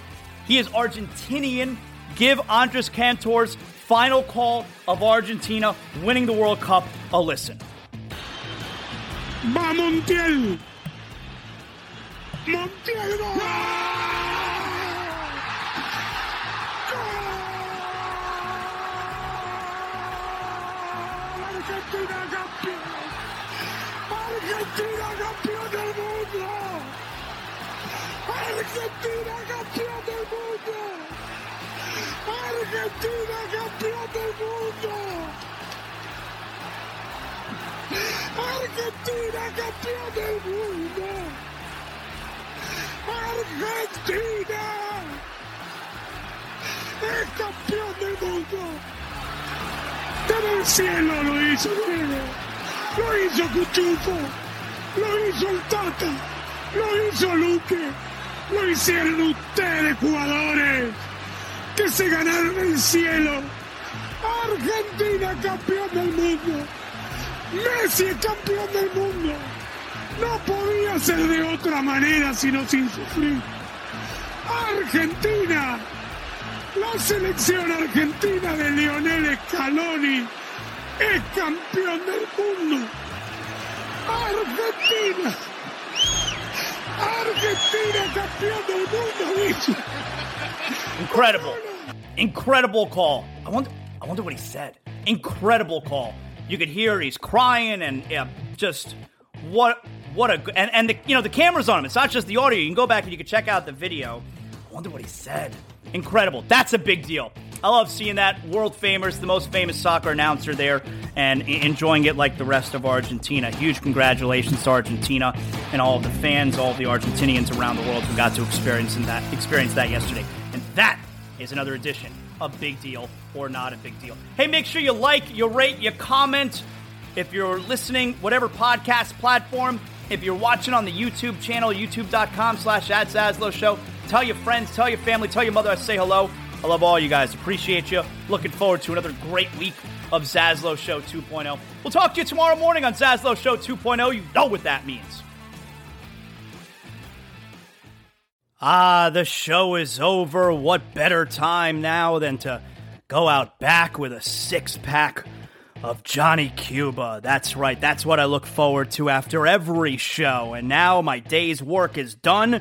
Give Andres Cantor's final call of Argentina winning the World Cup a listen. Va Montiel! Montiel! Goal! Argentina campeón! Argentina campeón del mundo! Argentina campeón del mundo! Argentina campeón del mundo. Argentina campeón del mundo. Argentina es campeón del mundo. Desde el cielo lo hizo Diego, lo hizo Cuchufo, lo hizo el Tata, lo hizo Luque, lo hicieron ustedes jugadores. Que se ganaron el cielo. Argentina campeón del mundo. Messi campeón del mundo. No podía ser de otra manera sino sin sufrir. Argentina. La selección argentina de Lionel Scaloni es campeón del mundo. Argentina. Argentina campeón del mundo, bicho. Incredible call. I wonder what he said. Incredible call. You could hear he's crying and just what a and the camera's on him. It's not just the audio. You can go back and you can check out the video. I wonder what he said. Incredible. That's a big deal. I love seeing that. World famous, the most famous soccer announcer there, and enjoying it like the rest of Argentina. Huge congratulations to Argentina and all of the fans, all of the Argentinians around the world who got to experience that yesterday. And that is another edition of Big Deal or Not a Big Deal. Hey, make sure you like, you rate, you comment. If you're listening, whatever podcast platform, if you're watching on the YouTube channel, youtube.com/@Zaslow Show, tell your friends, tell your family, tell your mother I say hello. I love all you guys. Appreciate you. Looking forward to another great week of Zaslow Show 2.0. We'll talk to you tomorrow morning on Zaslow Show 2.0. You know what that means. The show is over. What better time now than to go out back with a 6-pack of Johnny Cuba. That's right. That's what I look forward to after every show. And now my day's work is done.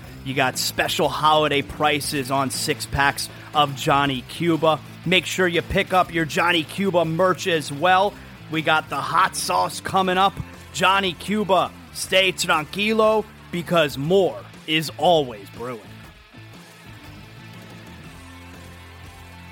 you got special holiday prices on 6-packs of Johnny Cuba. Make sure you pick up your Johnny Cuba merch as well. We got the hot sauce coming up. Johnny Cuba, stay tranquilo, because more is always brewing.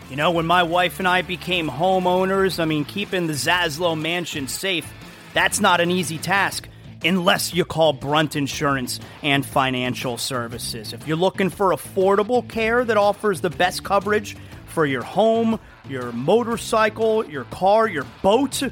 You know, when my wife and I became homeowners, I mean, keeping the Zaslow mansion safe, that's not an easy task unless you call Brunt Insurance and Financial Services. If you're looking for affordable care that offers the best coverage for your home, your motorcycle, your car, your boat,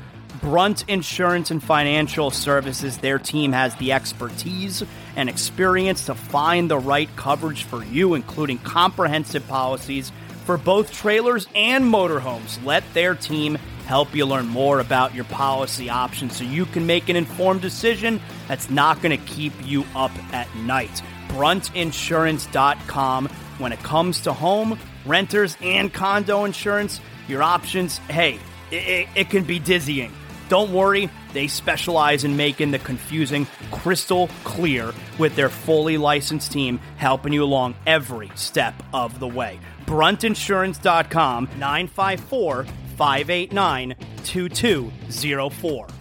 Brunt Insurance and Financial Services, their team has the expertise and experience to find the right coverage for you, including comprehensive policies for both trailers and motorhomes. Let their team help you learn more about your policy options so you can make an informed decision that's not going to keep you up at night. Bruntinsurance.com. When it comes to home, renters, and condo insurance, your options, hey, it can be dizzying. Don't worry, they specialize in making the confusing crystal clear with their fully licensed team helping you along every step of the way. Bruntinsurance.com, 954-589-2204.